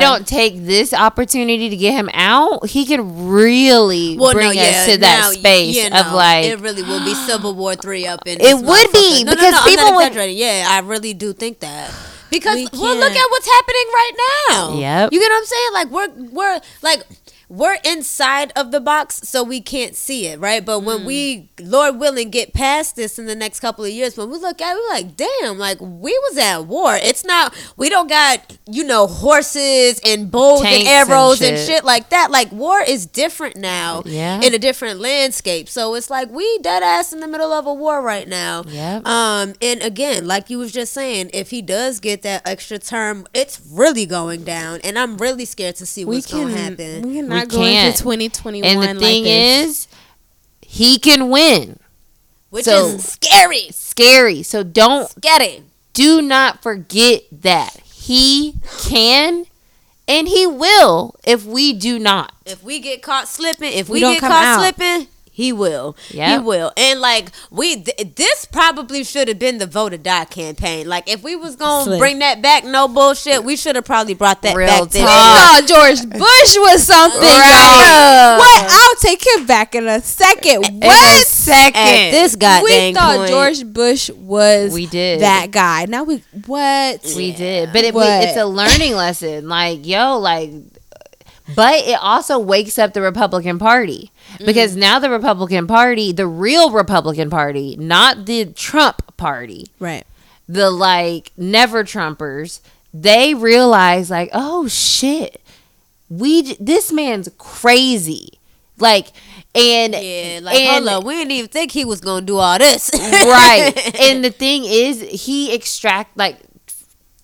don't take this opportunity to get him out, he can really bring us to that space of like, it really will be Civil War 3 up in it would be I really do think that. Because look at what's happening right now. Yep. You get what I'm saying? Like we're like, we're inside of the box, so we can't see it, right? But when we, Lord willing, get past this in the next couple of years, when we look at it, we're like, damn, like, we was at war. It's not, we don't got, you know, horses and bows and arrows and shit like that. Like, war is different now in a different landscape. So it's like, we dead ass in the middle of a war right now. Yep. And again, like you was just saying, if he does get that extra term, it's really going down. And I'm really scared to see what's going to happen. Not going to 2021. And the thing is, he can win, which is scary. Scary. So don't get it. Do not forget that he can, and he will. If we do not, if we get caught slipping, he will. Yep. He will. And like, this probably should have been the vote or die campaign. Like, if we was going to bring that back, no bullshit, we should have probably brought that back then. Oh, George Bush was something. Right. What? I'll take him back in a second. At this goddamn point. We thought George Bush was that guy. Now we, did. But it's a learning lesson. Like, but it also wakes up the Republican Party. Because now the Republican Party, the real Republican Party, not the Trump Party, right? The like never Trumpers, they realize like, oh shit, this man's crazy, like, hold up, we didn't even think he was gonna do all this, right? And the thing is,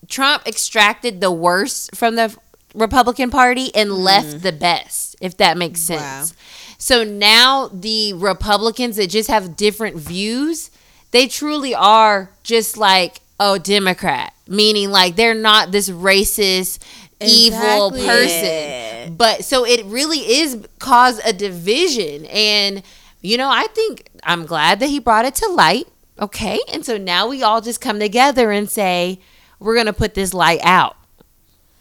Trump extracted the worst from the Republican Party and left the best, if that makes sense. Wow. So now the Republicans that just have different views, they truly are just like, oh, Democrat, meaning like they're not this racist, evil person. Yeah. But so it really is cause a division. And, you know, I think I'm glad that he brought it to light. Okay. And so now we all just come together and say, we're going to put this light out.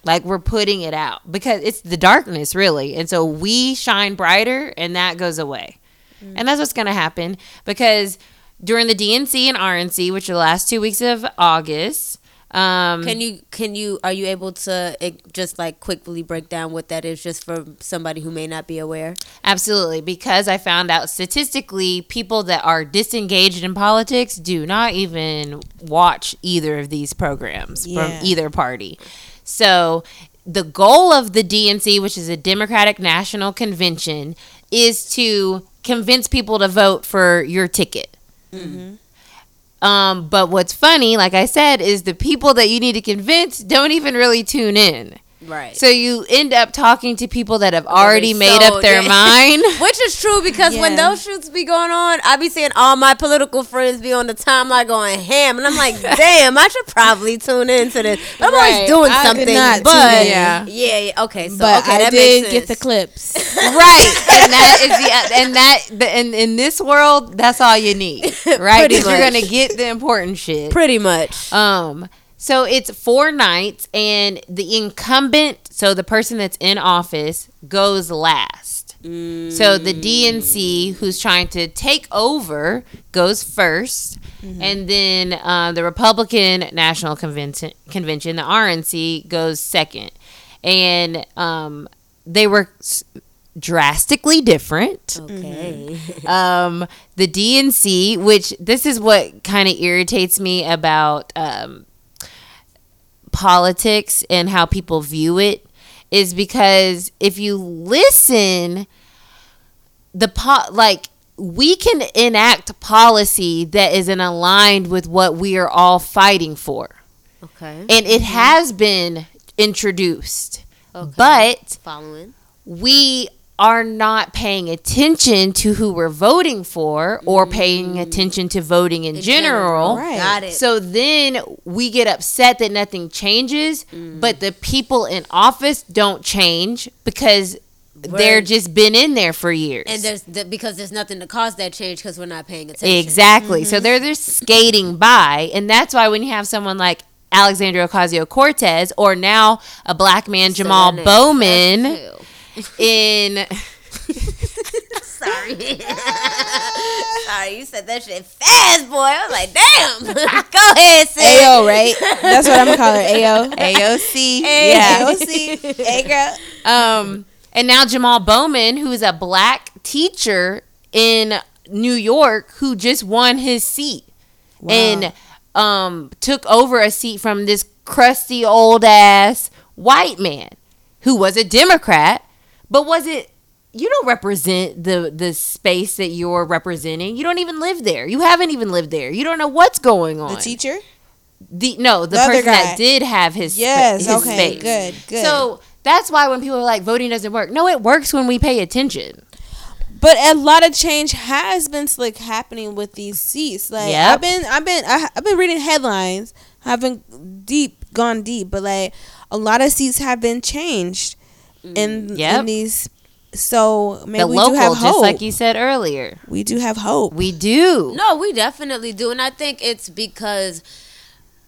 Like, we're putting it out, because it's the darkness, really. And so we shine brighter, and that goes away. Mm-hmm. And that's what's going to happen, because during the DNC and RNC, which are the last 2 weeks of August, are you able to just like quickly break down what that is, just for somebody who may not be aware? Absolutely. Because I found out statistically, people that are disengaged in politics do not even watch either of these programs from either party. So the goal of the DNC, which is a Democratic National Convention, is to convince people to vote for your ticket. Mm-hmm. But what's funny, like I said, is the people that you need to convince don't even really tune in. Right. So you end up talking to people that have already made up their mind. Which is true, because when those shoots be going on, I be seeing all my political friends be on the timeline going ham. And I'm like, damn, I should probably tune into this. But I'm always doing something. Okay. So that did makes sense. Get the clips. Right. And in this world, that's all you need. Right? Because you're gonna get the important shit. Pretty much. So it's 4 nights, and the incumbent, so the person that's in office, goes last. Mm. So the DNC, who's trying to take over, goes first. Mm-hmm. And then the Republican National Convention, the RNC, goes second. And they were drastically different. Okay. Mm-hmm. The DNC, which this is what kind of irritates me about politics and how people view it, is because if you listen, we can enact policy that isn't aligned with what we are all fighting for. Okay. And it has been introduced. Okay. But we are not paying attention to who we're voting for or paying attention to voting in general. Right. Got it. So then we get upset that nothing changes, but the people in office don't change because they're just been in there for years. And because there's nothing to cause that change because we're not paying attention. Exactly. Mm-hmm. So they're just skating by. And that's why when you have someone like Alexandria Ocasio-Cortez or now a black man, Jamal Bowman, Sorry, you said that shit fast, boy. I was like, damn. Go ahead, sis. AO, right? That's what I'm gonna call her. AO. AOC. AOC. Hey, girl. And now Jamal Bowman, who is a black teacher in New York, who just won his seat and took over a seat from this crusty old ass white man who was a Democrat. But you don't represent the space that you're representing. You don't even live there. You haven't even lived there. You don't know what's going on. The teacher? The person that did have his space. Yes, okay, good. So that's why when people are like, voting doesn't work. No, it works when we pay attention. But a lot of change has been happening with these seats. Like I've been reading headlines. I haven't gone deep, but a lot of seats have been changed. In these, so maybe we do have hope. Just like you said earlier, we do have hope. We do. No, we definitely do, and I think it's because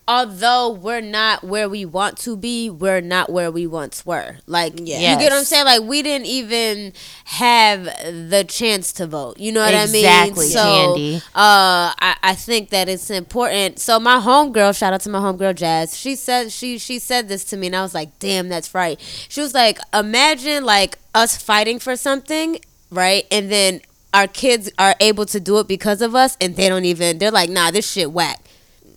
although we're not where we want to be, we're not where we once were. You get what I'm saying? We didn't even have the chance to vote. You know what I mean? Exactly, Candy. So I think that it's important. So my homegirl, shout out to my homegirl Jazz. She said she said this to me, and I was like, damn, that's right. She was like, imagine us fighting for something, right? And then our kids are able to do it because of us, and they're like, nah, this shit whack.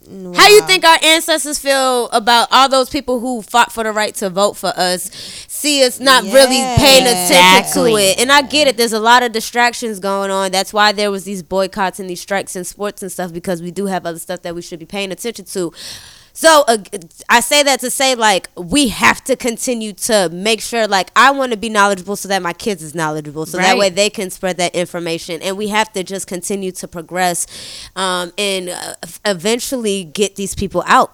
Wow. How do you think our ancestors feel about all those people who fought for the right to vote for us, see us not really paying attention to it? And I get it. There's a lot of distractions going on. That's why there was these boycotts and these strikes in sports and stuff, because we do have other stuff that we should be paying attention to. So I say that to say, we have to continue to make sure, I want to be knowledgeable so that my kids is knowledgeable. So that way they can spread that information. And we have to just continue to progress and eventually get these people out.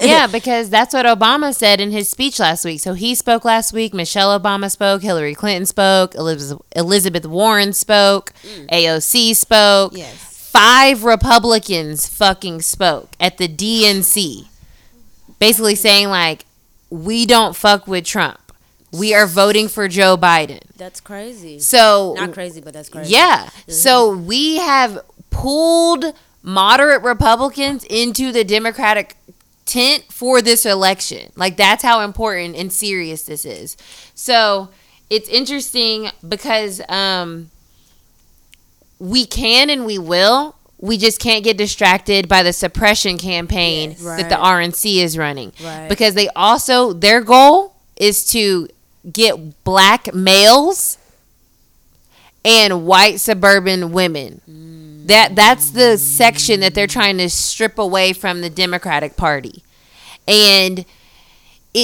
Yeah, because that's what Obama said in his speech last week. So he spoke last week. Michelle Obama spoke. Hillary Clinton spoke. Elizabeth Warren spoke. AOC spoke. Yes. 5 Republicans fucking spoke at the DNC. Basically saying we don't fuck with Trump. We are voting for Joe Biden. That's crazy. So not crazy, but that's crazy. Yeah. Mm-hmm. So we have pulled moderate Republicans into the Democratic tent for this election. That's how important and serious this is. So it's interesting because we can and we will. We just can't get distracted by the suppression campaign that the RNC is running. Right. Because they also, their goal is to get black males and white suburban women. Mm. That's the section that they're trying to strip away from the Democratic Party. And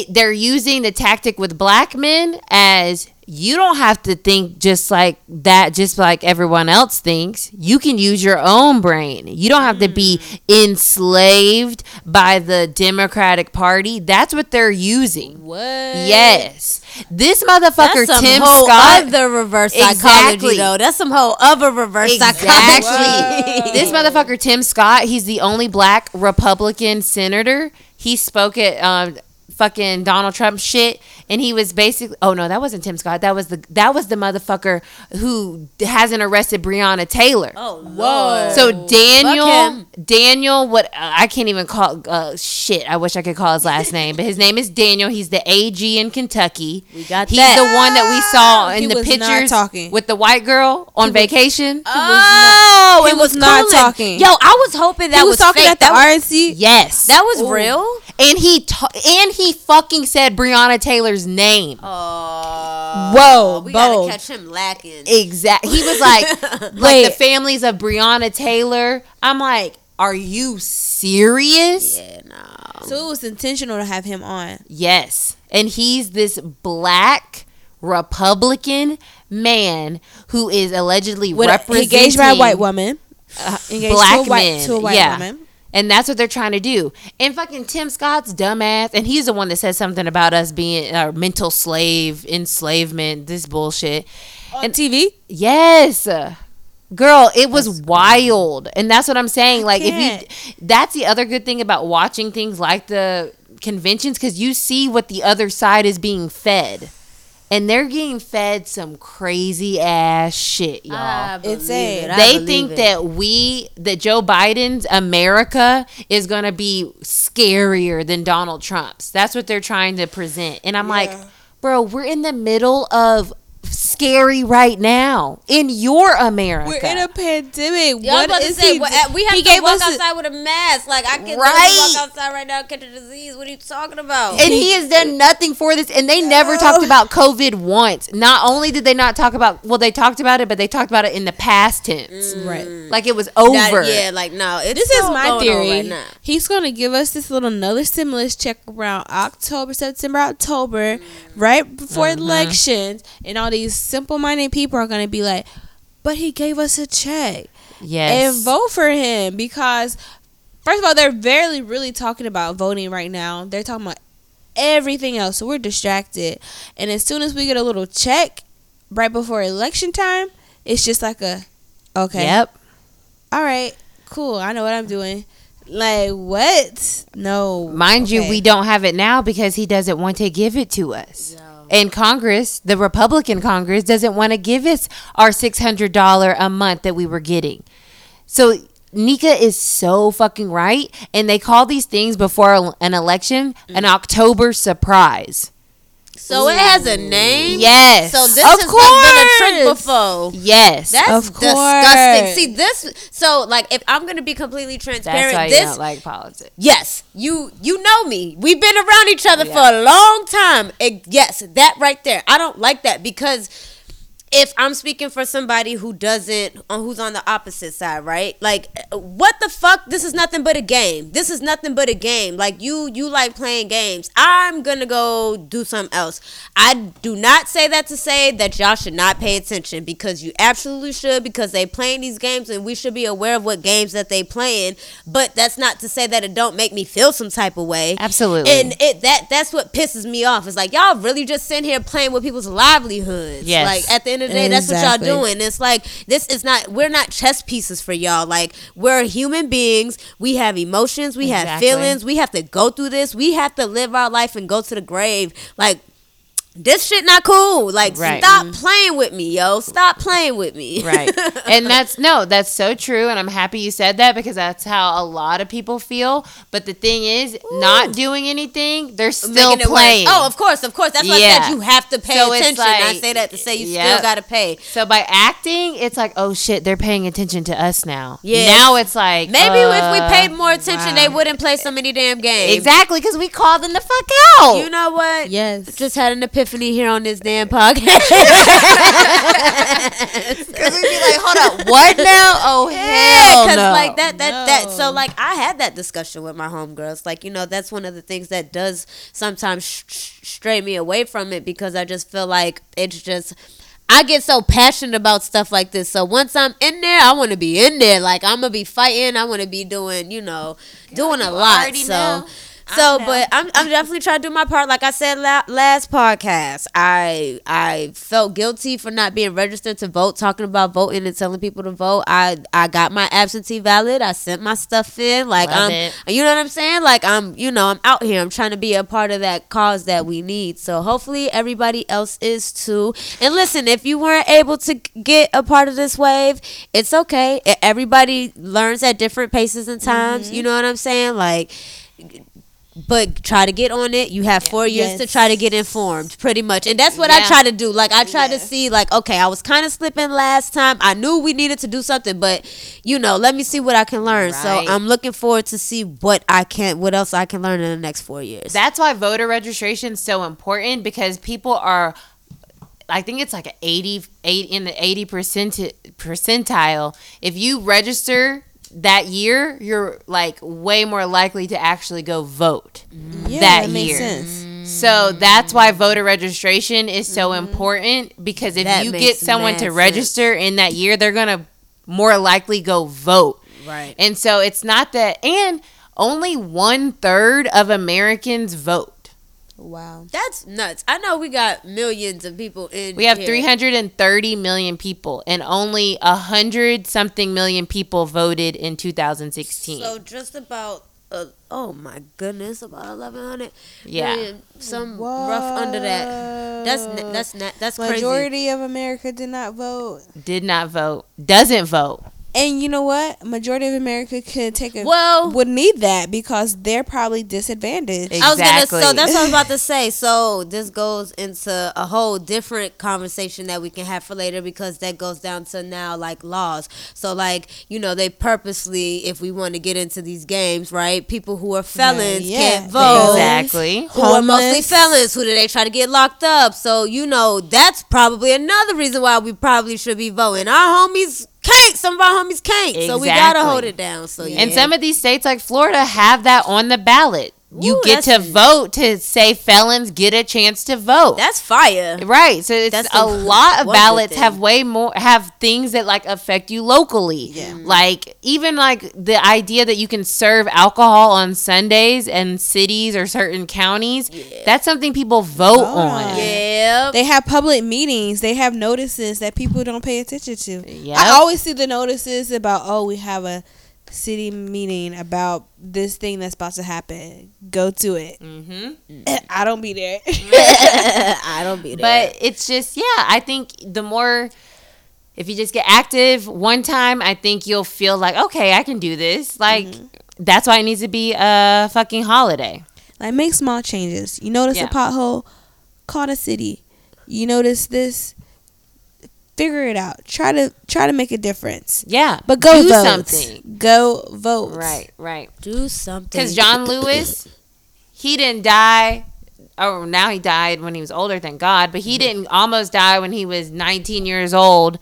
they're using the tactic with black men as, you don't have to think just like that, just like everyone else thinks. You can use your own brain. You don't have to be enslaved by the Democratic Party. That's what they're using. What? Yes. This motherfucker, Tim Scott. That's some whole other reverse psychology, though. That's some whole other reverse psychology. This motherfucker, Tim Scott, he's the only black Republican senator. he spoke at fucking Donald Trump shit, and he was basically, oh no, that wasn't Tim Scott, that was the motherfucker who hasn't arrested Breonna Taylor. Oh whoa! So Daniel, what I can't even call shit. I wish I could call his last name, but his name is Daniel. He's the AG in Kentucky. We got he's that. The one that we saw in the pictures with the white girl on vacation. Oh, it was not talking. Yo, I was hoping that he was talking fake. At the RNC. Yes, that was ooh. Real. And he fucking said Breonna Taylor's name. Oh, whoa, we bold. Gotta catch him lacking. Exactly. He was like, like the families of Breonna Taylor. I'm like, are you serious? Yeah, no. So it was intentional to have him on. Yes, and he's this black Republican man who is allegedly engaged by a white woman, black men, to a white woman. And that's what they're trying to do. And fucking Tim Scott's dumbass, and he's the one that said something about us being our mental slave, enslavement, this bullshit. On and TV? Yes. Girl, it was wild. And that's what I'm saying. Like, if you, that's the other good thing about watching things like the conventions, because you see what the other side is being fed. And they're getting fed some crazy ass shit, y'all. They think that Joe Biden's America is gonna be scarier than Donald Trump's. That's what they're trying to present. And I'm like, bro, we're in the middle of scary right now in your America. We're in a pandemic. Yeah, what is he? We have to walk outside with a mask. Like, I can't walk outside right now and catch a disease. What are you talking about? And he has done nothing for this. And they never talked about COVID once. Not only did they not talk about, well, they talked about it, but they talked about it in the past tense, right? Like it was over. This is my theory. Right now. He's gonna give us this little another stimulus check around October, right before elections, and all these simple-minded people are going to be like, but he gave us a check. Yes. And vote for him because, first of all, they're barely really talking about voting right now. They're talking about everything else, so we're distracted. And as soon as we get a little check right before election time, it's just like a, okay. Yep. All right, cool. I know what I'm doing. Like, what? No. Mind you, we don't have it now because he doesn't want to give it to us. Yeah. And Congress, the Republican Congress, doesn't want to give us our $600 a month that we were getting. So Nika is so fucking right. And they call these things before an election an October surprise. So it has a name? Yes. So this has been a trick before. Yes. That's disgusting. See, this, so like if I'm going to be completely transparent. That's why you don't like politics. Yes. You know me. We've been around each other for a long time. Yes, that right there. I don't like that because if I'm speaking for somebody who's on the opposite side, right? Like, what the fuck? This is nothing but a game. Like, you like playing games. I'm gonna go do something else. I do not say that to say that y'all should not pay attention, because you absolutely should, because they playing these games and we should be aware of what games that they playing. But that's not to say that it don't make me feel some type of way. Absolutely. And that's what pisses me off. It's like, y'all really just sitting here playing with people's livelihoods. Yes. Like, at the end of the day, that's what y'all doing. It's like, this is not, we're not chess pieces for y'all. Like, we're human beings. We have emotions. We have feelings. We have to go through this. We have to live our life and go to the grave. Like, this shit not cool. Like, stop playing with me, yo. Stop playing with me. Right. And that's so true. And I'm happy you said that, because that's how a lot of people feel. But the thing is, not doing anything, they're still playing. Worse. Oh, of course. That's why I said you have to pay attention. Like, I say that to say you still got to pay. So by acting, it's like, oh shit, they're paying attention to us now. Yeah. Now it's like, maybe if we paid more attention, they wouldn't play so many damn games. Exactly, because we called them the fuck out. You know what? Yes. Just had an epiphany here on this damn podcast. Because we'd be like, hold up, what now? Oh hell no. Because like that. So like, I had that discussion with my homegirls. Like, you know, that's one of the things that does sometimes stray me away from it, because I just feel like it's just, I get so passionate about stuff like this. So once I'm in there, I want to be in there. Like, I'm gonna be fighting. I want to be doing a lot. So. Now. So, but I'm definitely trying to do my part. Like I said last podcast, I felt guilty for not being registered to vote, talking about voting and telling people to vote. I got my absentee ballot. I sent my stuff in. Like you know what I'm saying? Like I'm out here. I'm trying to be a part of that cause that we need. So hopefully everybody else is too. And listen, if you weren't able to get a part of this wave, it's okay. Everybody learns at different paces and times. Mm-hmm. You know what I'm saying? Like. But try to get on it. You have 4 years to try to get informed, pretty much. And that's what I try to do. Like, I try to see, like, okay, I was kind of slipping last time. I knew we needed to do something, but, you know, let me see what I can learn. Right. So I'm looking forward to see what else I can learn in the next 4 years. That's why voter registration is so important, because people are, I think it's like 80 percentile. If you register that year, you're like way more likely to actually go vote that makes year. Sense. So that's why voter registration is so important, because if that you get someone to register in that year, they're gonna more likely go vote. Right. And so it's not that, and only 1/3 of Americans vote. Wow, that's nuts. I know we got millions of people in. We have 330 million people, and only 100-something million people voted in 2016. So just about about 1,100. Yeah, million, rough under that. That's crazy. Majority of America did not vote. Doesn't vote. And you know what? Majority of America could would need that, because they're probably disadvantaged. Exactly. So that's what I was about to say. So this goes into a whole different conversation that we can have for later, because that goes down to now, like, laws. So, like, you know, they purposely, if we want to get into these games, right? People who are felons can't vote. Exactly. Who are mostly felons? Who do they try to get locked up? So, you know, that's probably another reason why we probably should be voting. Our homies can't. Some of our homies can't. Exactly. So we gotta hold it down. So and some of these states like Florida have that on the ballot. You get to vote to say felons get a chance to vote. That's fire, right? So it's a lot of ballots have way more things that like affect you locally. Yeah, like even like the idea that you can serve alcohol on Sundays in cities or certain counties. Yeah. That's something people vote on. Yeah, they have public meetings. They have notices that people don't pay attention to. Yep. I always see the notices about we have a city meeting about this thing that's about to happen, go to it. I don't be there. But it's just I think the more, if you just get active one time, I think you'll feel like, okay, I can do this. Like that's why it needs to be a fucking holiday. Like, make small changes. You notice a pothole, call the city. You notice this, figure it out. Try to make a difference. Yeah, but go do vote. Something. Go vote. Right. Do something. Because John Lewis, he didn't die. Oh, now he died when he was older, thank God. But he didn't almost die when he was 19 years old,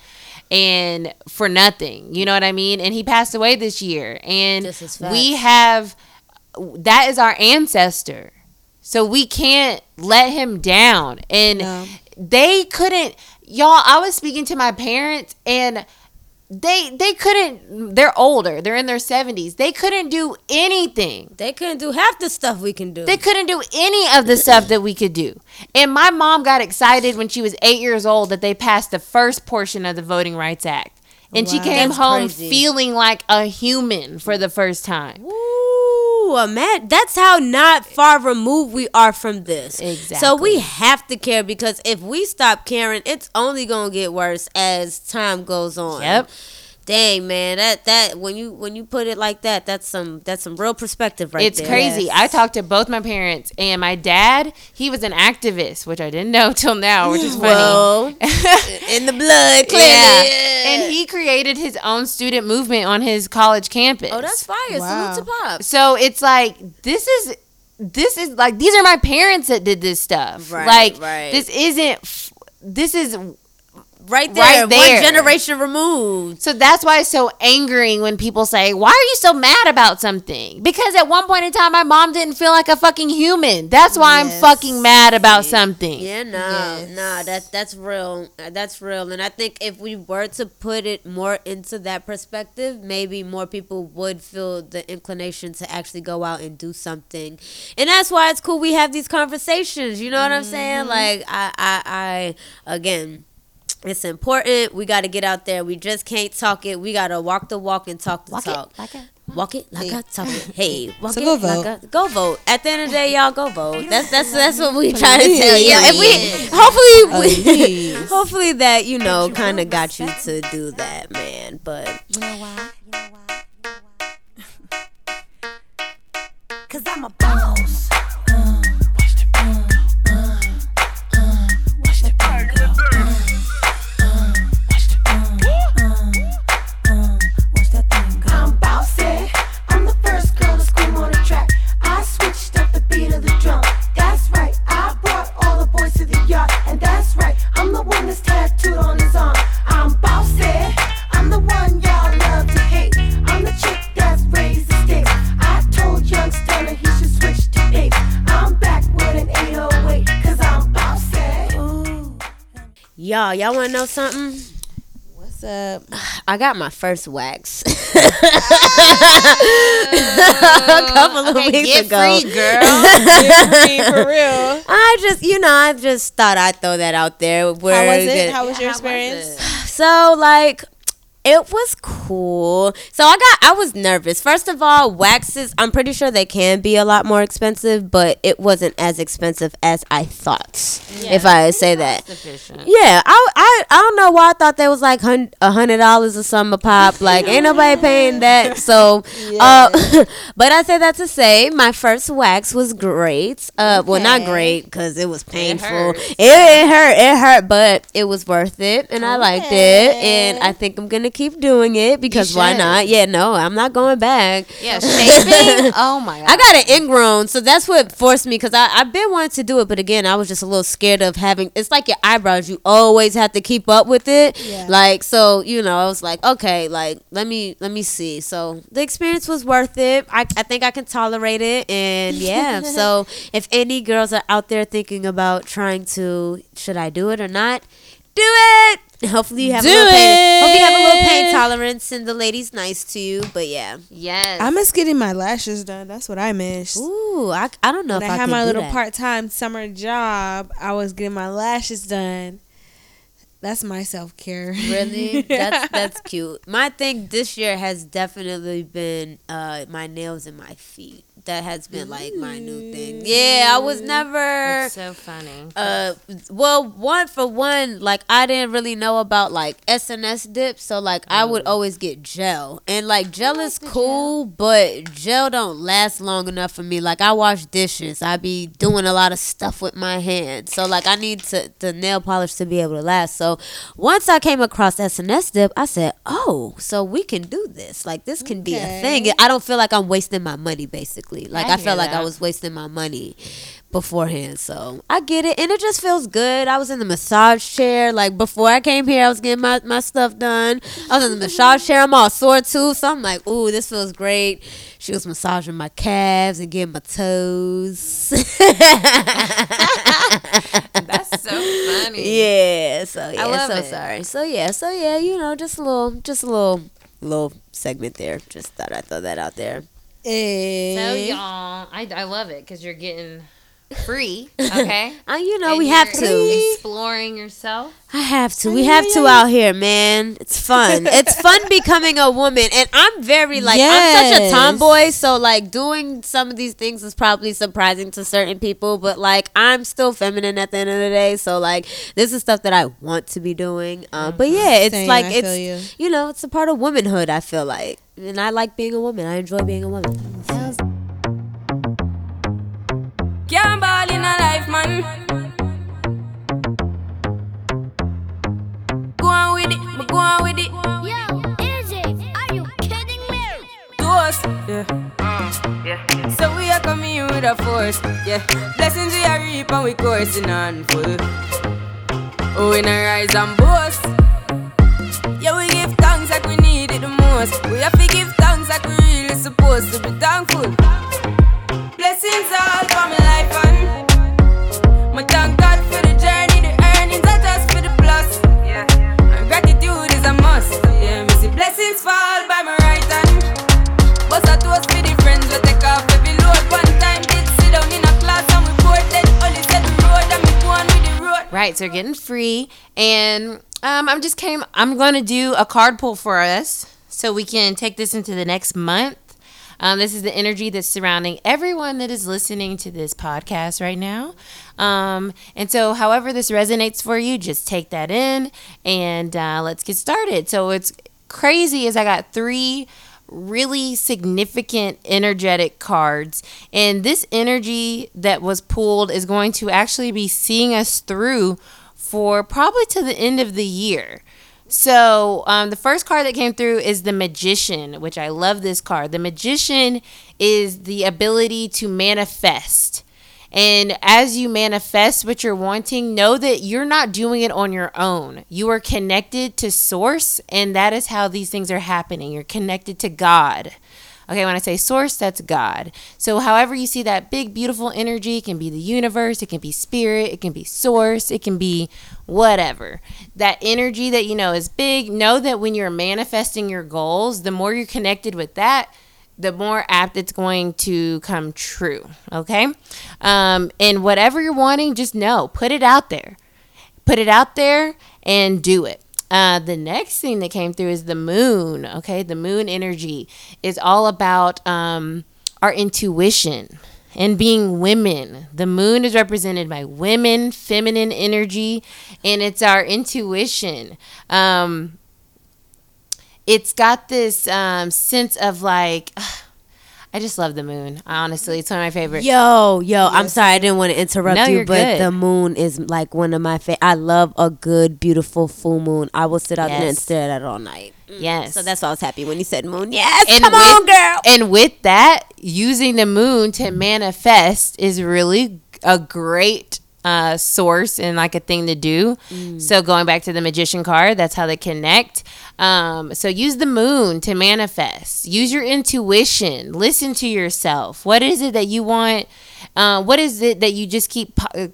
and for nothing. You know what I mean? And he passed away this year. And that is our ancestor. So we can't let him down. And they couldn't. Y'all, I was speaking to my parents, and they couldn't. They're older. They're in their 70s. They couldn't do anything. They couldn't do half the stuff we can do. They couldn't do any of the stuff that we could do. And my mom got excited when she was 8 years old that they passed the first portion of the Voting Rights Act. And she came home feeling like a human for the first time. Ooh, man, that's how not far removed we are from this. Exactly. So we have to care, because if we stop caring, it's only gonna get worse as time goes on. Yep. Dang, man, that when you put it like that, that's some real perspective right there. It's crazy. Yes. I talked to both my parents, and my dad, he was an activist, which I didn't know till now, which is funny. In the blood, clearly. Yeah. And he created his own student movement on his college campus. Oh, that's fire. Wow. Salute to Pop. So it's like, this is like, these are my parents that did this stuff. Right, like, this isn't, this is Right there. One generation removed. So that's why it's so angering when people say, why are you so mad about something? Because at one point in time, my mom didn't feel like a fucking human. That's why I'm fucking mad about something. Yeah, no. Yes. No, that's real. That's real. And I think if we were to put it more into that perspective, maybe more people would feel the inclination to actually go out and do something. And that's why it's cool we have these conversations. You know what I'm saying? Like, I again... It's important. We got to get out there. We just can't talk it. We got to walk the walk and talk the talk. Walk it like I talk it. Hey, walk so it like I go vote. At the end of the day, y'all go vote. That's what we trying to tell y'all. And hopefully that, you know, kind of got you to do that, man. But you know why? Cause I'm a boss. Y'all want to know something? What's up? I got my first wax a couple of weeks ago. Get free, girl. Get free, for real. I just thought I'd throw that out there. How was your experience? So, like... It was cool. So I was nervous. First of all, waxes, I'm pretty sure they can be a lot more expensive, but it wasn't as expensive as I thought, if I say that. Sufficient. Yeah, I don't know why I thought they was like $100 or something a pop. Like, ain't nobody paying that. So, but I say that to say my first wax was great. Well, not great because it was painful. It hurt, but it was worth it, and I liked it, and I think I'm gonna keep doing it because why not? Yeah, no, I'm not going back. Yeah, shaving. Oh my god, I got it ingrown, so that's what forced me because I've been wanting to do it, but again, I was just a little scared of having. It's like your eyebrows; you always have to keep up with it. Yeah. Like so, you know, I was like, okay, like let me see. So the experience was worth it. I think I can tolerate it, and yeah. So if any girls are out there thinking about trying to, should I do it or not? Do it. Hopefully you have a little pain tolerance and the lady's nice to you. But yeah. Yes. I miss getting my lashes done. That's what I miss. Ooh, I don't know when if I had my little part-time summer job, I was getting my lashes done. That's my self-care. Really? That's cute. My thing this year has definitely been my nails and my feet. That has been like my new thing. Yeah, I was never. That's so funny. Well, like I didn't really know about like SNS dips, so like I would always get gel, and like gel is cool, but gel don't last long enough for me. Like I wash dishes, I be doing a lot of stuff with my hands, so like I need the nail polish to be able to last. So once I came across SNS dip, I said, oh, so we can do this. Like this can be a thing. I don't feel like I'm wasting my money, basically. Like I felt like I was wasting my money beforehand, so I get it, and it just feels good. I was in the massage chair, like before I came here, I was getting my stuff done. I was in the massage chair. I'm all sore too, so I'm like, ooh, this feels great. She was massaging my calves and getting my toes. That's so funny. Yeah, so yeah, I love it. Sorry. So yeah, you know, just a little segment there. Just thought I'd throw that out there. So y'all, I love it because you're getting free, okay? You know, and we have to exploring yourself. I have to. We have to out here, man. It's fun. It's fun becoming a woman, and I'm very like I'm such a tomboy, so like doing some of these things is probably surprising to certain people, but like I'm still feminine at the end of the day, so like this is stuff that I want to be doing. But yeah, it's same, like it's you know, it's a part of womanhood. I feel like. And I like being a woman. I enjoy being a woman. Can't ball in a life, man. Go on with it, but go on with it. Yo, AJ, are you kidding me? To us, yeah. So we are coming here with a force, yeah. Blessings we are reaping, we coursing on full. Oh, in a rise and boast. Yeah, we give thanks like we need it the most. We have to give thanks like we really supposed to be thankful. Blessings all for my life and my thank God for the journey, the earnings are just for the plus. And gratitude is a must. Yeah, we see blessings fall by my right hand. But I toast for the friends we take off every load. One time did sit down in a class and we both dead. Only said the road and we go on with the road. Right, so you're getting free. And I'm going to do a card pull for us so we can take this into the next month. This is the energy that's surrounding everyone that is listening to this podcast right now. And so however this resonates for you, just take that in and let's get started. So what's crazy is I got 3 really significant energetic cards. And this energy that was pulled is going to actually be seeing us through for probably to the end of the year. So the first card that came through is the Magician, which I love this card. The Magician is the ability to manifest. And as you manifest what you're wanting, know that you're not doing it on your own. You are connected to source, and that is how these things are happening. You're connected to God. Okay, when I say source, that's God. So however you see that big, beautiful energy, it can be the universe, it can be spirit, it can be source, it can be whatever. That energy that you know is big, know that when you're manifesting your goals, the more you're connected with that, the more apt it's going to come true, okay? And whatever you're wanting, just know, put it out there. Put it out there and do it. The next thing that came through is the moon. Okay, the moon energy is all about our intuition and being women. The moon is represented by women, feminine energy, and it's our intuition. It's got this sense of like, I just love the moon. Honestly, it's one of my favorites. Yo, I'm sorry. I didn't want to interrupt you, but good. The moon is like one of my favorite. I love a good, beautiful full moon. I will sit out there and stare at it all night. Yes. So that's why I was happy when you said moon. Yes. And come on, girl. And with that, using the moon to manifest is really a great source and like a thing to do. So going back to the Magician card, that's how they connect. So use the moon to manifest. Use your intuition. Listen to yourself. What is it that you want? What is it that you just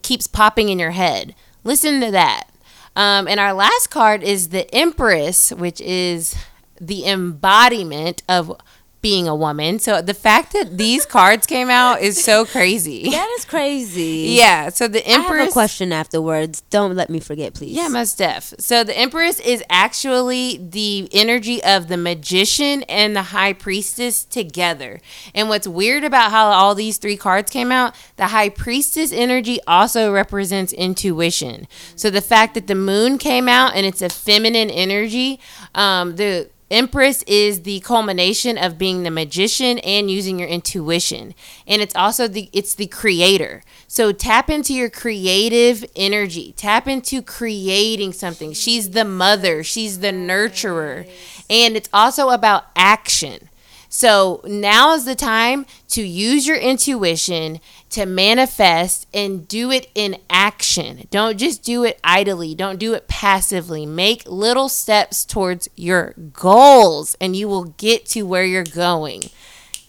keeps popping in your head? Listen to that. And our last card is the Empress, which is the embodiment of being a woman. So the fact that these cards came out is so crazy. That is crazy. Yeah. So the Empress. I have a question afterwards. Don't let me forget, please. Yeah, most def. So the Empress is actually the energy of the Magician and the High Priestess together. And what's weird about how all these 3 cards came out, the High Priestess energy also represents intuition. So the fact that the moon came out and it's a feminine energy, the Empress is the culmination of being the Magician and using your intuition. And it's also the creator. So tap into your creative energy. Tap into creating something. She's the mother. She's the nurturer. And it's also about action. So now is the time to use your intuition to manifest and do it in action. Don't just do it idly. Don't do it passively. Make little steps towards your goals and you will get to where you're going.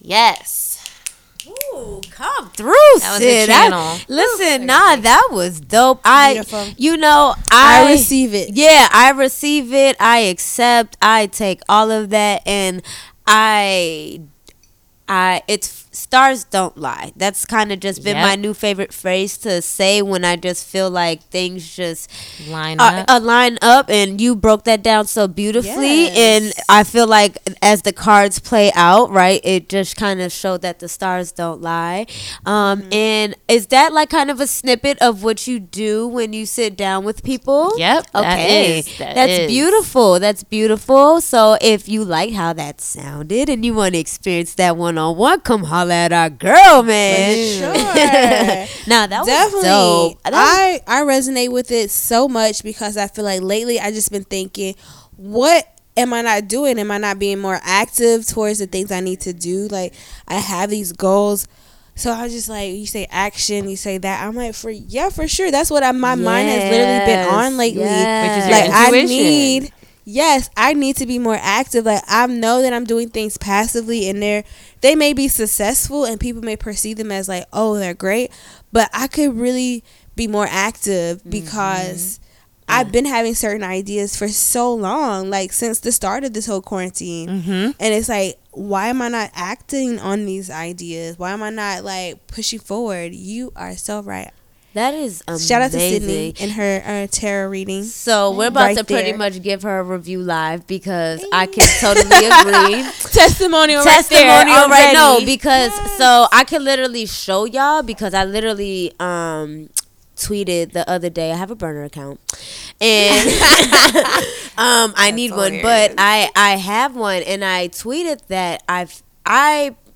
Yes. Ooh, come through, that sis. That was dope. Beautiful. I receive it. Yeah, I receive it. I accept. I take all of that and it's stars don't lie. That's kind of just been my new favorite phrase to say when I just feel like things just line up, and you broke that down so beautifully. Yes. And I feel like as the cards play out, right, it just kind of showed that the stars don't lie. And is that like kind of a snippet of what you do when you sit down with people? Yep. Okay. That's beautiful. That's beautiful. So if you like how that sounded and you want to experience that one-on-one, come holla at our girl, man. For sure. Nah, that was dope. I resonate with it so much because I feel like lately I just been thinking, what am I not doing? Am I not being more active towards the things I need to do? Like, I have these goals. So I was just like, you say action, you say that. I'm like, for sure. That's what my mind has literally been on lately. Yes. Which is like, your intuition. I need to be more active. Like, I know that I'm doing things passively, and they may be successful, and people may perceive them as like, oh, they're great. But I could really be more active because I've been having certain ideas for so long, like since the start of this whole quarantine. And it's like, why am I not acting on these ideas? Why am I not like pushing forward? You are so right. That is amazing. Shout out to Cidnee and her tarot reading. So we're about pretty much give her a review live because I can totally agree. Testimonial right there. No, because so I can literally show y'all, because I literally tweeted the other day, I have a burner account and I need one, but I have one, and I tweeted that I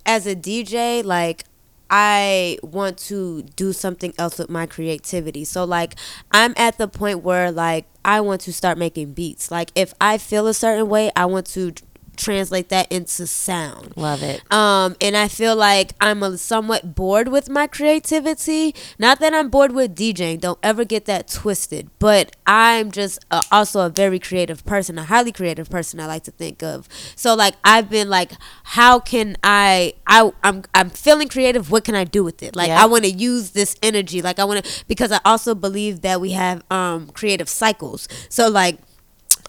as a DJ, like, I want to do something else with my creativity. So like, I'm at the point where like I want to start making beats. Like, if I feel a certain way, I want to translate that into sound. Love it. And I feel like I'm somewhat bored with my creativity. Not that I'm bored with DJing, don't ever get that twisted, but I'm just also a very creative person, a highly creative person, I like to think of. So like, I've been like, how can I'm feeling creative, what can I do with it? Like, I want to use this energy, like I want to, because I also believe that we have creative cycles. So like,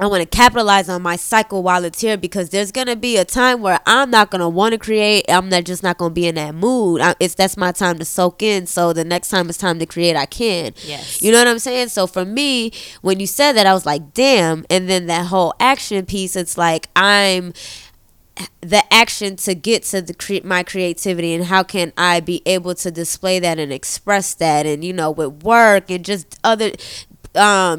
I want to capitalize on my cycle while it's here, because there's going to be a time where I'm not going to want to create. I'm just not going to be in that mood. That's my time to soak in. So the next time it's time to create, I can. Yes. You know what I'm saying? So for me, when you said that, I was like, damn. And then that whole action piece, it's like I'm the action to get to my creativity, and how can I be able to display that and express that, and, you know, with work and just other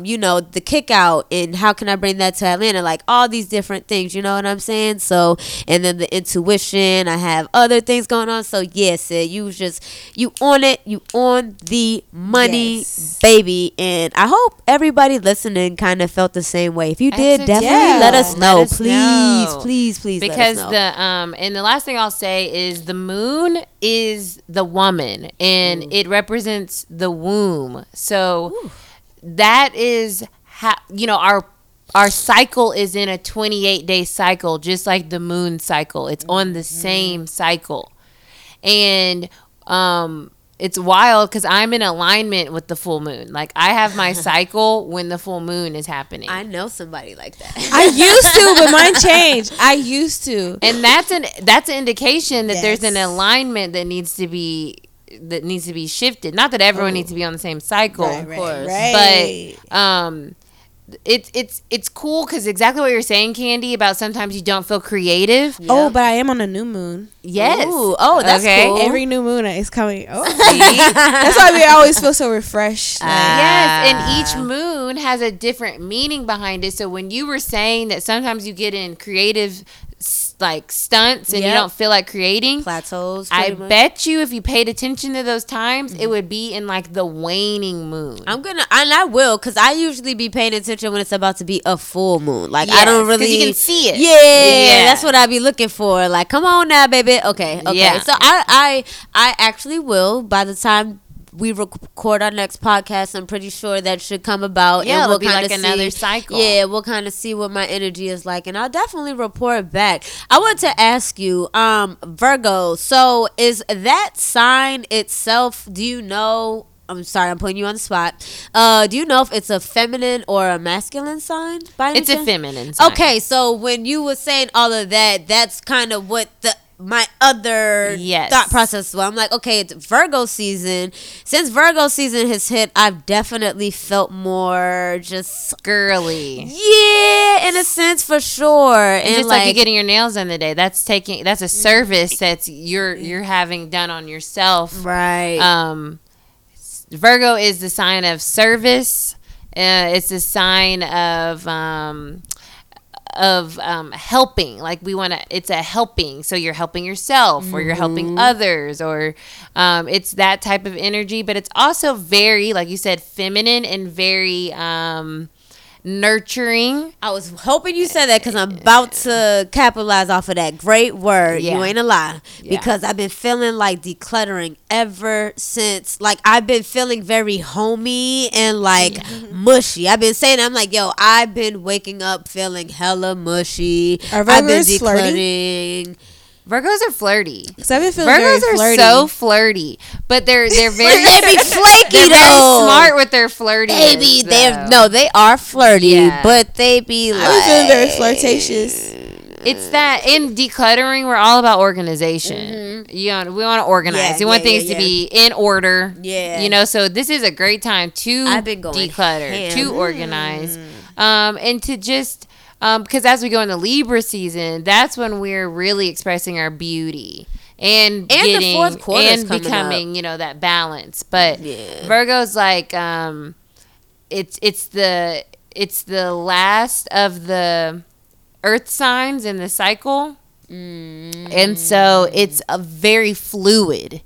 you know, the kick out, and how can I bring that to Atlanta, like all these different things, you know what I'm saying? So, and then the intuition, I have other things going on. So yes, you on it, you on the money, baby. And I hope everybody listening kind of felt the same way. If you did, definitely let us know. Please because let us know. And the last thing I'll say is the moon is the woman, and it represents the womb. So that is how, you know, our cycle is in a 28-day cycle, just like the moon cycle. It's on the same cycle. And it's wild because I'm in alignment with the full moon. Like, I have my cycle when the full moon is happening. I know somebody like that. I used to, but mine changed. I used to. And that's an indication that there's an alignment that needs to be shifted. Not that everyone needs to be on the same cycle, of course, but it's cool because exactly what you're saying, Candy, about sometimes you don't feel creative. But I am on a new moon. Yes. Ooh, that's cool. Every new moon is coming. That's why we always feel so refreshed. Yes, and each moon has a different meaning behind it. So when you were saying that sometimes you get in creative like stunts and you don't feel like creating, plateaus, I bet you if you paid attention to those times, it would be in like the waning moon. I will, because I usually be paying attention when it's about to be a full moon. Like, I don't really, you can see it. Yeah, that's what I be looking for. Like, come on now, baby. Okay. Yeah. So I actually will, by the time we record our next podcast, I'm pretty sure that should come about. Yeah, and we'll kind of like see another cycle. Yeah, we'll kind of see what my energy is like, and I'll definitely report back. I want to ask you, Virgo, so is that sign itself, do you know, I'm sorry, I'm putting you on the spot. Do you know if it's a feminine or a masculine sign? It's a feminine sign. Okay, so when you were saying all of that, that's kind of what my other thought process. Well, I'm like, okay, it's Virgo season. Since Virgo season has hit, I've definitely felt more just girly. Yeah, in a sense, for sure. And just like you getting your nails done today, that's a service that's you're having done on yourself, right? Virgo is the sign of service. It's a sign of helping. Like, we want to, it's a helping, so you're helping yourself or you're helping others, or it's that type of energy. But it's also very, like you said, feminine and very nurturing. I was hoping you said that because I'm about to capitalize off of that great word. Yeah. You ain't a lie. Yeah. Because I've been feeling like decluttering ever since. Like, I've been feeling very homey and like mushy. I've been saying, I'm like, yo, I've been waking up feeling hella mushy. I've been decluttering. Flirty? Virgos are flirty. So I've been feeling Virgos very flirty. Virgos are so flirty, but they're very they be flaky they're though. Very smart with their flirty. Baby, they are flirty, yeah. But they be like. I've been feeling very flirtatious. It's that in decluttering, we're all about organization. Mm-hmm. You know, we want to organize. Yeah, we want things to be in order. Yeah, you know. So this is a great time to declutter, to organize, and to just. Because as we go into Libra season, that's when we're really expressing our beauty and getting, the fourth quarter and becoming, you know, that balance. But Virgo's like, it's the last of the Earth signs in the cycle, and so it's a very fluid.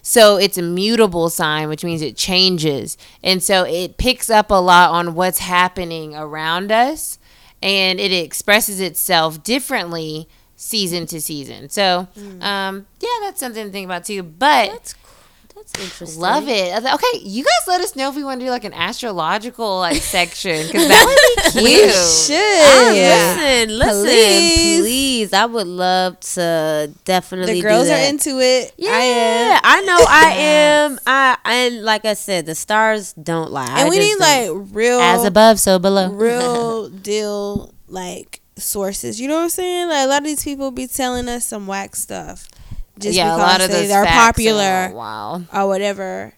So it's a mutable sign, which means it changes, and so it picks up a lot on what's happening around us. And it expresses itself differently season to season. So, that's something to think about too. But that's cool. That's interesting. Love it. Okay, you guys let us know if we want to do like an astrological section because that would be cute. We should. Listen, please. I would love to definitely. The girls do that. Are into it. Yeah, I know I am. And like I said, the stars don't lie. And we need like real as above, so below. Real deal like sources. You know what I'm saying? Like a lot of these people be telling us some whack stuff. Just because a lot of those are popular or whatever.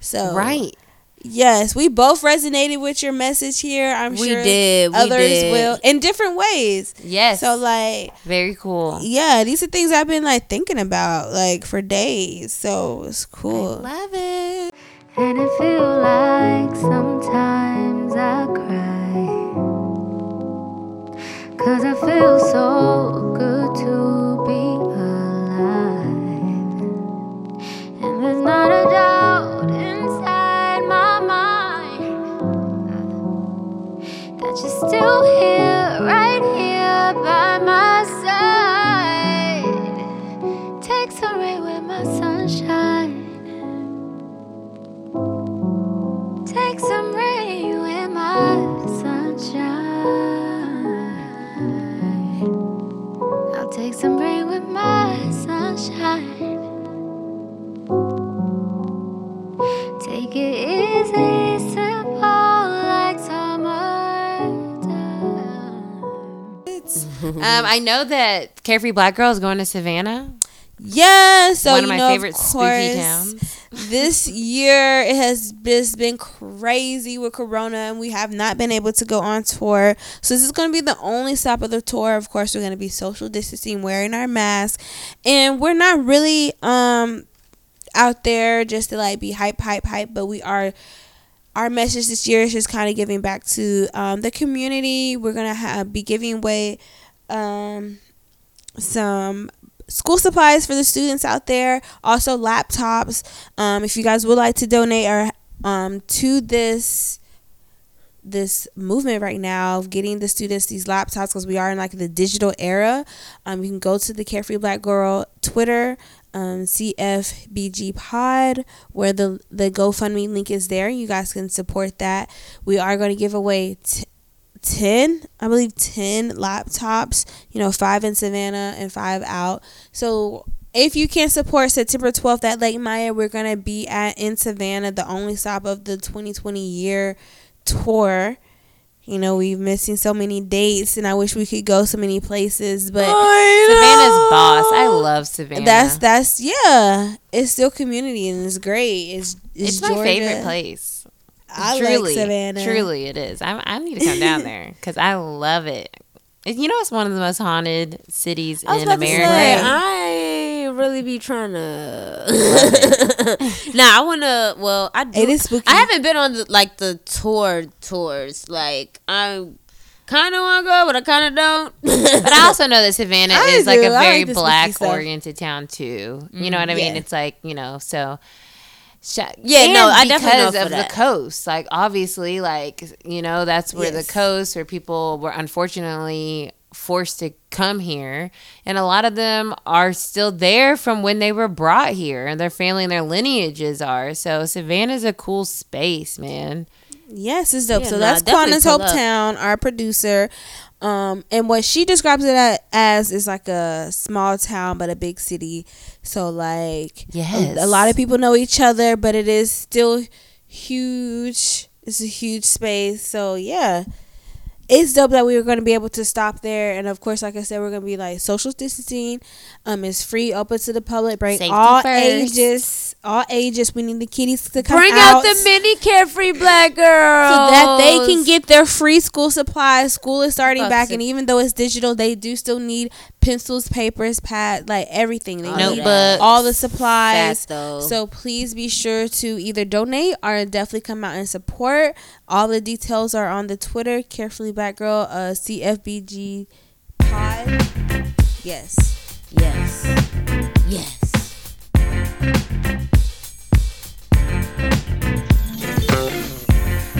So right. Yes, we both resonated with your message here. I'm sure we did. Others will in different ways. Yes. So very cool. Yeah, these are things I've been thinking about for days. So it's cool. I love it. And it feels like sometimes I cry, 'cause it feels so good to be alive. There's not a doubt inside my mind that you're still here, right here by my side. Takes away with my sunshine. Take some rain with my sunshine. I'll take some rain with my sunshine. Take it easy, simple like summertime. I know that Carefree Black Girl is going to Savannah. Yes, yeah, so one of my favorite spooky towns. This year it has just been crazy with Corona, and we have not been able to go on tour. So this is going to be the only stop of the tour. Of course, we're going to be social distancing, wearing our masks, and we're not really out there just to be hype, but we are. Our message this year is just kind of giving back to the community. We're gonna be giving away some school supplies for the students out there, also laptops. If you guys would like to donate or to this movement right now of getting the students these laptops, because we are in the digital era, you can go to the Carefree Black Girl Twitter, CFBG Pod, where the GoFundMe link is there. You guys can support that. We are going to give away 10 laptops, 5 in Savannah and 5 out. So if you can support September 12th at Lake Maya, we're going to be in Savannah, the only stop of the 2020 year tour. We've missing so many dates, and I wish we could go so many places. But Savannah's boss. I love Savannah. That's it's still community, and it's great. It's my favorite place. I truly, like Savannah. Truly, it is. I need to come down there because I love it. It's one of the most haunted cities in America. I really be trying to. I want to. Well, I do. It is spooky. I haven't been on the tours. I kind of want to go, but I kind of don't. But I also know that Savannah is a very black oriented town too. You know what I mean? Yeah. It's so. I definitely know of that. The coast. Like, obviously, like, you know, that's where the coast, where people were unfortunately forced to come here. And a lot of them are still there from when they were brought here, and their family and their lineages are. So Savannah's a cool space, man. Yes, it's dope. So that's Quanah's Hometown, our producer. And what she describes it as is like a small town but a big city. So like a lot of people know each other, but it is still huge. It's a huge space. So yeah, it's dope that we were going to be able to stop there. And of course, like I said, we're going to be like social distancing. It's free, open to the public. Bring safety all first. Ages. We need the kiddies to come bring out the mini Carefree Black Girls, so that they can get their free school supplies. School is starting back, and even though it's digital, they do still need pencils, papers, pad, like everything. They need all the supplies. So please be sure to either donate or definitely come out and support. All the details are on the Twitter, Carefully Black Girl, CFBG Pod. Yes. Yes. Yes.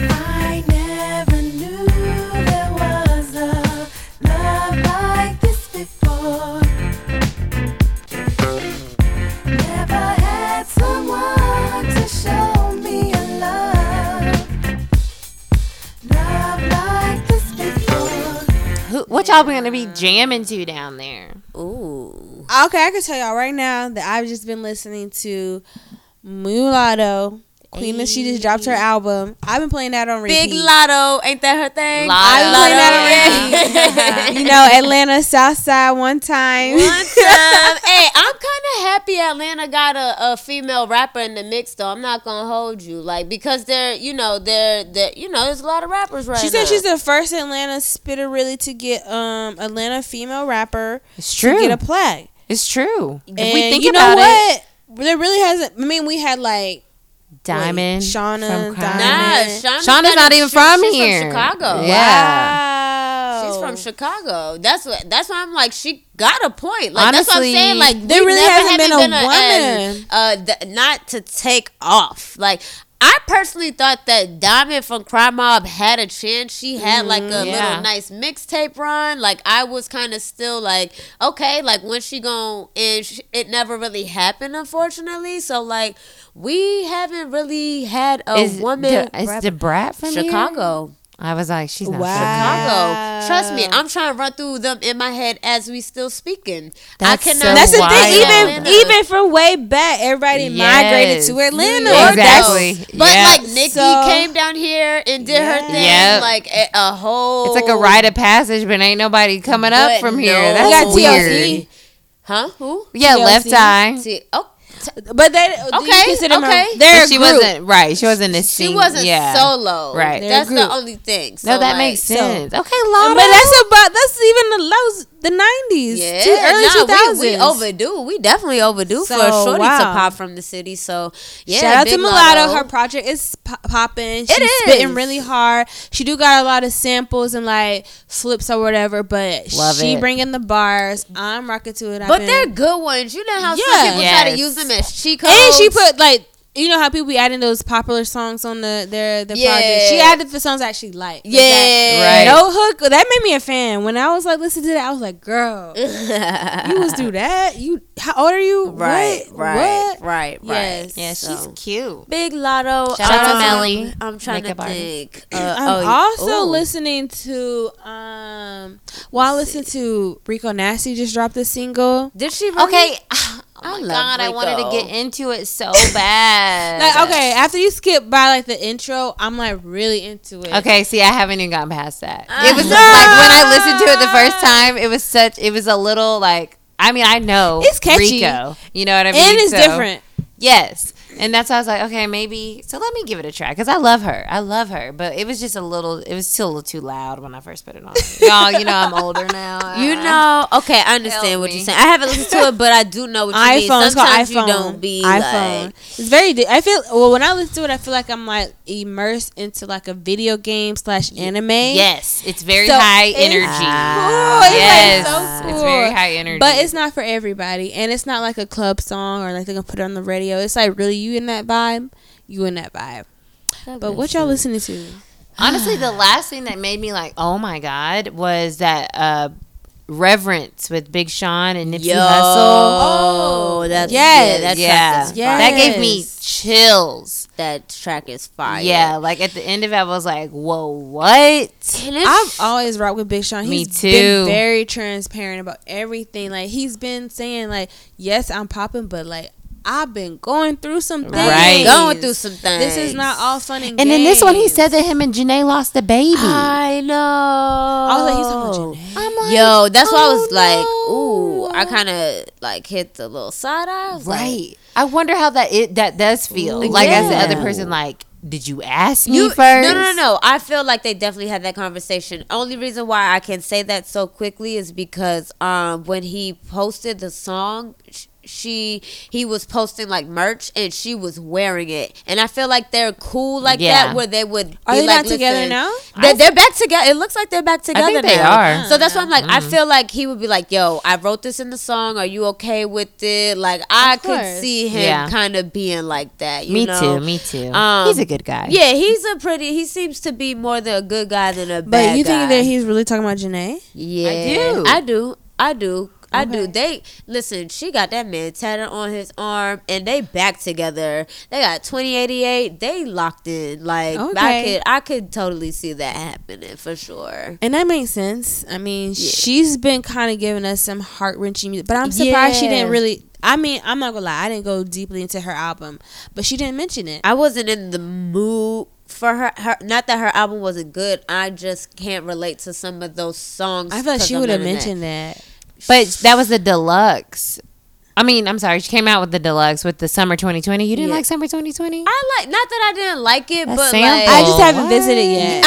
I never knew there was a love like this before. Never had someone to show me a love like this before. What y'all been gonna be jamming to down there? Ooh. Okay, I can tell y'all right now that I've just been listening to Mulatto. Queen, she just dropped her album. I've been playing that on repeat. Big Latto, ain't that her thing? I've been playing that on repeat. You know, Atlanta Southside one time. Hey, I'm kind of happy Atlanta got a female rapper in the mix, though. I'm not gonna hold you, like, because they're there's a lot of rappers right now. She said she's the first Atlanta spitter really to get Atlanta female rapper. It's true. To get a plaque. It's true. If and we think you about know what? It, there really hasn't. I mean, we had like. Diamond. Shauna. Shauna's not even from here. She's from Chicago. Yeah. Wow. She's from Chicago. That's why I'm like, she got a point. Like, honestly, that's what I'm saying. Like, there really hasn't been a woman. Not to take off. Like, I personally thought that Diamond from Cry Mob had a chance. She had like a little nice mixtape run. Like, I was kind of still like, okay, like when's she gonna? And it never really happened, unfortunately. So like, we haven't really had a woman. Is the brat from Chicago? Here? I was like, she's not Chicago. Trust me, I'm trying to run through them in my head as we still speaking. That's I cannot. That's the thing. Even from way back, everybody migrated to Atlanta. Exactly. But like Nikki came down here and did her thing. Yep. Like a whole. It's like a rite of passage, but ain't nobody coming up from here. That's weird. TLC. Huh? Who? Yeah, TLC. Left Eye. But they she wasn't right. She wasn't a single. She wasn't solo. Right. That's the only thing. So no, that makes sense. So. Okay, Latto. But that's even the 90s. Yeah, early 2000s. We overdue. We definitely overdue for a shorty to pop from the city. So yeah, shout out to Mulatto. Her project is popping. She's spitting really hard. She do got a lot of samples and like flips or whatever. But she bringing the bars. I'm rocking to it. But they're good ones. You know how some people try to use them. And she put like, you know how people be adding those popular songs on their project. She added the songs I actually liked. Yeah, right. No hook. That made me a fan. When I was like listening to that, I was like, girl, you was do that. You, how old are you? Right, what? Right, what? Right. Yes, yeah. So. She's cute. Big Latto. Shout out to Melly. I'm trying to think. I'm also listening to listening to Rico Nasty just dropped a single. Did she? Really? Okay. Oh my God, I wanted to get into it so bad. Like, okay, after you skip by like the intro, I'm like really into it. Okay, see, I haven't even gotten past that. It was like when I listened to it the first time, it was a little like, I mean, I know it's catchy. Rico, you know what I mean? And it's different. Yes. And that's why I was like, okay, maybe. So let me give it a try because I love her. But it was just still a little too loud when I first put it on. Y'all, you know I'm older now. You know, okay, I understand what you're saying. I haven't listened to it, but I do know what you mean. Sometimes you don't be like. It's very. I feel when I listen to it, I feel like I'm like immersed into like a video game / anime. Yes, it's very high energy. Cool. Yes, it's, so cool. It's very high energy. But it's not for everybody, and it's not like a club song or like they're gonna put it on the radio. It's like really. you in that vibe, you in that vibe. That but what y'all listening to? Honestly, the last thing that made me like, oh my God, was that Reverence with Big Sean and Nipsey Hussle. Oh, that's that gave me chills. That track is fire. Yeah, like at the end of it, I was like, whoa, what? I've always rocked with Big Sean. He's been very transparent about everything. Like, he's been saying, like, yes, I'm popping, but like, I've been going through some things. Right. Going through some things. This is not all fun and games. And in this one, he said that him and Janae lost the baby. I know. I was like, he's talking about Janae. I'm like, yo, that's why I was like, ooh, I kind of like hit the little side eye. Right. Like, I wonder how that does feel. Ooh, like, as the other person, like, did you ask me first? No. I feel like they definitely had that conversation. Only reason why I can say that so quickly is because when he posted the song, he was posting like merch and she was wearing it, and I feel like they're cool like that, where they would be together now. They're back together. It looks like they're back together. I think they are. So that's why I'm like, I feel like he would be like, yo, I wrote this in the song, are you okay with it? Like, I could see him kind of being like that, you know? Me too He's a good guy. He seems to be more than a good guy than a bad guy. But you think that he's really talking about Janae? Yeah, I do. Okay. I do. She got that man tatted on his arm, and they back together. They got 2088. They locked in. Like, okay. I could totally see that happening for sure. And that makes sense. I mean, she's been kind of giving us some heart-wrenching music, but I'm surprised she didn't really. I mean, I'm not gonna lie, I didn't go deeply into her album, but she didn't mention it. I wasn't in the mood for her, not that her album wasn't good. I just can't relate to some of those songs. I feel like she would have mentioned that. But that was the deluxe. I mean, I'm sorry. She came out with the deluxe with the summer 2020. You didn't like summer 2020? Not that I didn't like it, but like, I just haven't visited yet.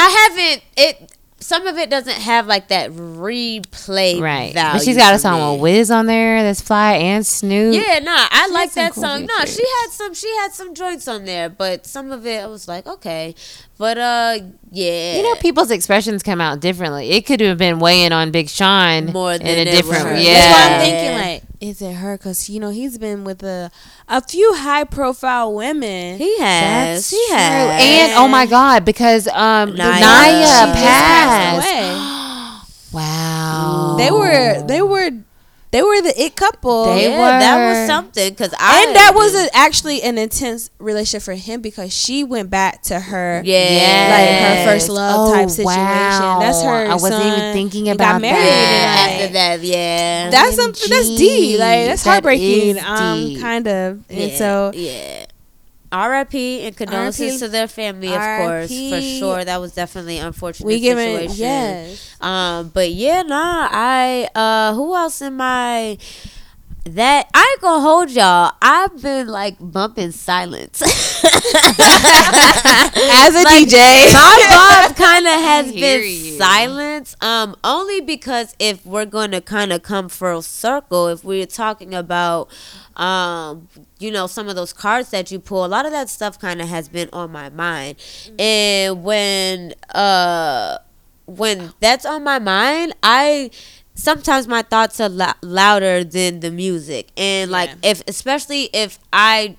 Some of it doesn't have like that replay value. But she's got a song with Wiz on there. That's fly and Snoop. Yeah, I like that song. No, she had some joints on there, but some of it I was like, okay. But yeah, you know, people's expressions come out differently. It could have been weighing on Big Sean more than in a different way. Yeah. That's why I'm thinking, like, is it her? Because you know he's been with a few high profile women. He has. She has. And oh my God, because Naya passed away. Wow. They were the it couple. That was something. That was actually an intense relationship for him, because she went back to her, like her first love type situation. Wow. That's her. I wasn't even thinking about that. After that, that's something. That's deep. Like, that's heartbreaking. Kind of. Yeah, and so, R.I.P. and condolences to their family, of course, for sure. That was definitely an unfortunate situation. Who else am I? I ain't gonna hold y'all. I've been like bumping Silence as a like, DJ. My vibe kind of has been Silence, only because if we're gonna kind of come full circle, if we're talking about, you know, some of those cards that you pull, a lot of that stuff kind of has been on my mind, and when that's on my mind, sometimes my thoughts are louder than the music. And like, especially if I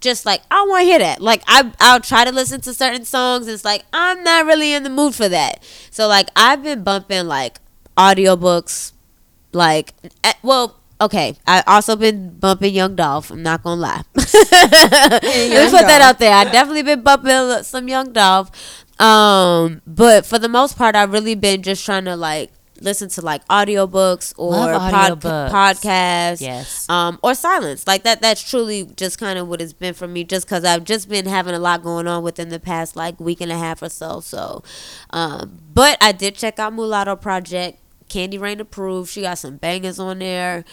just like, I want to hear that. Like, I'll try to listen to certain songs. It's like, I'm not really in the mood for that. So like, I've been bumping like audiobooks. Like, I also been bumping Young Dolph. I'm not going to lie. Let's put that out there. I definitely been bumping some Young Dolph. But for the most part, I've really been just trying to like, listen to like audiobooks or podcasts, or Silence. Like that's truly just kind of what it's been for me, just because I've just been having a lot going on within the past like week and a half or so. So, but I did check out Mulatto Project. Candy Rain approved. She got some bangers on there.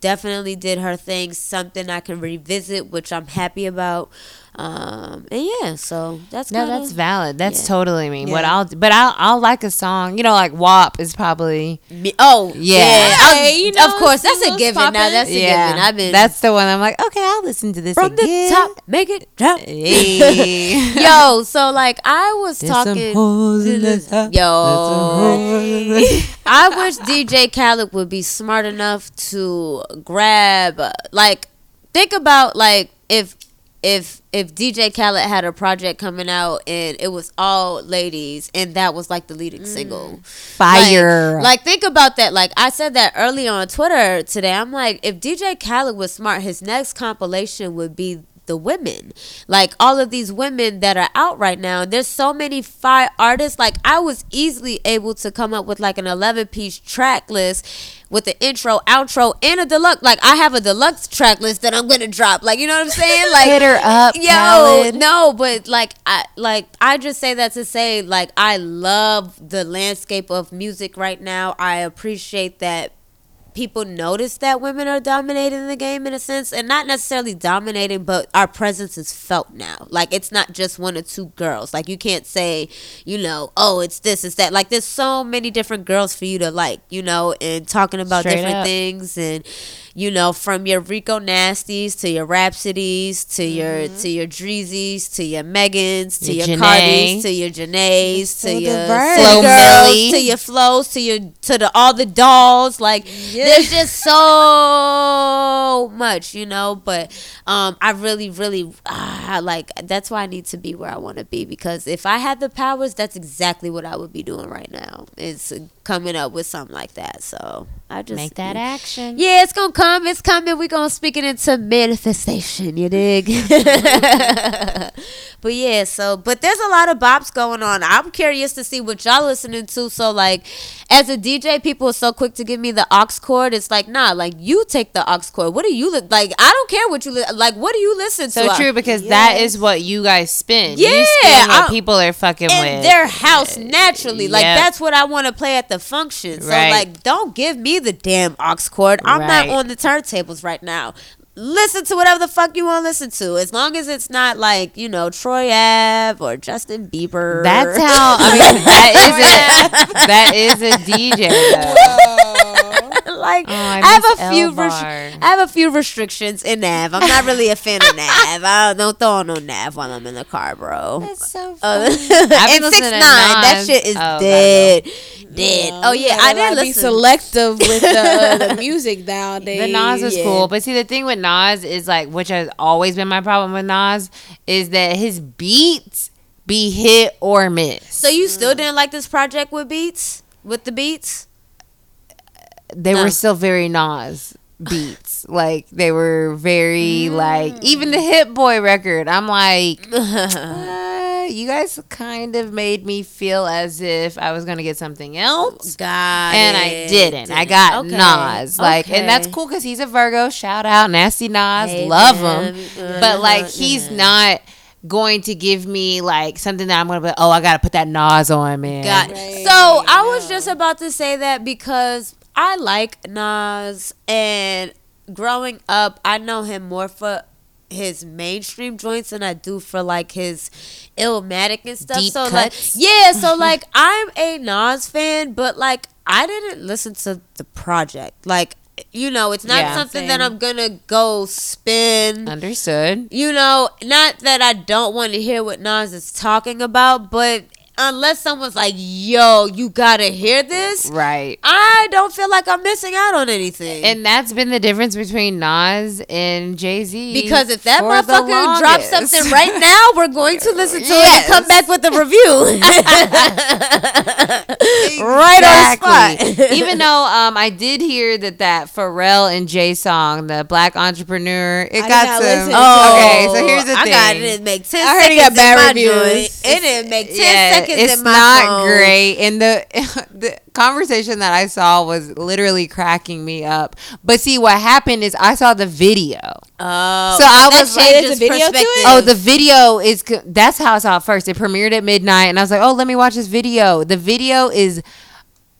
Definitely did her thing. Something I can revisit, which I'm happy about. And so that's that's valid. That's totally me. Yeah. I'll like a song. You know, like WAP is probably. Of course, that's a given. Now that's a given. That's the one. I'm like, okay, I'll listen to this from again. The top. Make it drop. Hey. Yo, so like I was talking. I wish DJ Khaled would be smart enough to grab. Like, think about like if if DJ Khaled had a project coming out and it was all ladies and that was like the leading single, fire. Like think about that. Like I said that earlier on Twitter today. I'm like, if DJ Khaled was smart, his next compilation would be the women, like all of these women that are out right now. There's so many fire artists. Like I was easily able to come up with like an 11-piece track list with the intro, outro, and a deluxe. Like I have a deluxe track list that I'm gonna drop. Like you know what I'm saying? Like hit her up, yo. Khaled. No, but I just say that to say like I love the landscape of music right now. I appreciate that. People notice that women are dominating the game in a sense, and not necessarily dominating, but our presence is felt now. Like it's not just one or two girls. Like you can't say, you know, oh, it's this, it's that. Like there's so many different girls for you to like, you know, and talking about straight different up things, and you know, from your Rico Nasties to your Rhapsodies to your Dreezies to your Megans to your Cardis to your Janaes to your Slow Girls to your Flows to all the dolls. Like there's just so much, you know. But I really like, that's why I need to be where I want to be, because if I had the powers, that's exactly what I would be doing right now. It's coming up with something like that. So I just make that action. Yeah, it's gonna come. It's coming. We're gonna speak it into manifestation. You dig? But yeah, so but there's a lot of bops going on. I'm curious to see what y'all listening to. So like, as a DJ, people are so quick to give me the aux cord. It's like, nah, like you take the aux cord. What do you like? I don't care what you like. What do you listen to? So true, because that is what you guys spin. Yeah, you spin what people are fucking in with their house naturally. Like that's what I want to play at the function. So like, don't give me the damn aux cord. I'm not on the turntables right now. Listen to whatever the fuck you want to listen to, as long as it's not like, you know, Troy Ave or Justin Bieber. That's how I mean that is a DJ though. Like I have a few restrictions in Nav. I'm not really a fan of Nav. I don't throw on no Nav while I'm in the car, bro. That's so funny. And 6ix9ine, that shit is dead. Did no, oh yeah, I didn't listen. Be selective with the music nowadays. The Nas is cool, but see the thing with Nas is like, which has always been my problem with Nas, is that his beats be hit or miss. So you still didn't like this project with beats? With the beats, they were still very Nas beats. Like they were very like, even the Hit Boy record. I'm like. You guys kind of made me feel as if I was gonna get something else. I didn't. I got Nas. Like, and that's cool because he's a Virgo. Shout out, Nasty Nas. Hey, love him. But like, he's not going to give me like something that I'm gonna be, oh, I gotta put that Nas on, man. Right. So I was just about to say that, because I like Nas, and growing up, I know him more for his mainstream joints than I do for like his Illmatic and stuff. Deep so cuts. Like yeah, so like I'm a Nas fan, but like I didn't listen to the project. Like, you know, it's not something that I'm gonna go spin. Understood. You know, not that I don't want to hear what Nas is talking about, but unless someone's like, yo, you gotta hear this, right, I don't feel like I'm missing out on anything. And that's been the difference between Nas and Jay-Z, because if that motherfucker drops something right now, we're going to listen to it and come back with a review. Right on spot. Even though I did hear that Pharrell and Jay song, the Black Entrepreneur, it got some. Oh, okay, so here's the thing, I didn't make 10 I heard it got bad reviews. It didn't make 10 seconds. It's not phone. Great. And the conversation that I saw was literally cracking me up. But see, what happened is I saw the video. Oh, so I was like, the video to it? Oh, the video is. That's how I saw it first. It premiered at midnight, and I was like, oh, let me watch this video. The video is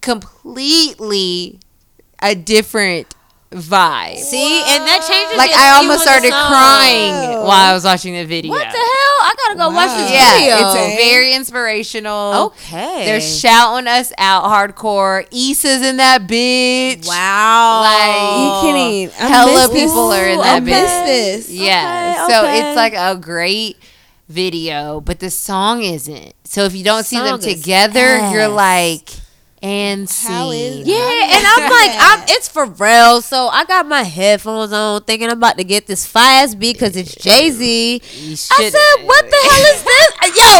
completely a different vibe. See, and that changes. Like I almost started crying while I was watching the video. What the hell? I gotta go watch this video. It's very inspirational. Okay, they're shouting us out hardcore. Issa's in that bitch. Wow, like you kidding? Hella people are in that bitch. Yeah, okay, so it's like a great video, but the song isn't. So if you don't see them together, you're like, and see. Yeah, and I'm like, it's Pharrell, so I got my headphones on, thinking I'm about to get this fast beat because it's Jay-Z. I said, what the hell is this? Yo,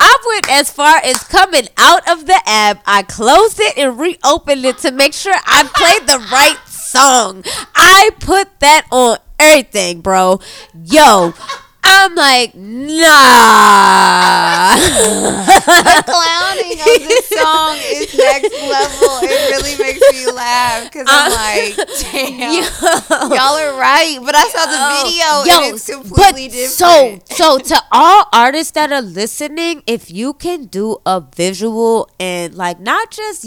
I went as far as coming out of the app. I closed it and reopened it to make sure I played the right song. I put that on everything, bro. Yo. I'm like, nah. The clowning of this song is next level. It really makes me laugh because I'm like, damn, y'all are right. But I saw the video and it's completely different. So to all artists that are listening, if you can do a visual and like not just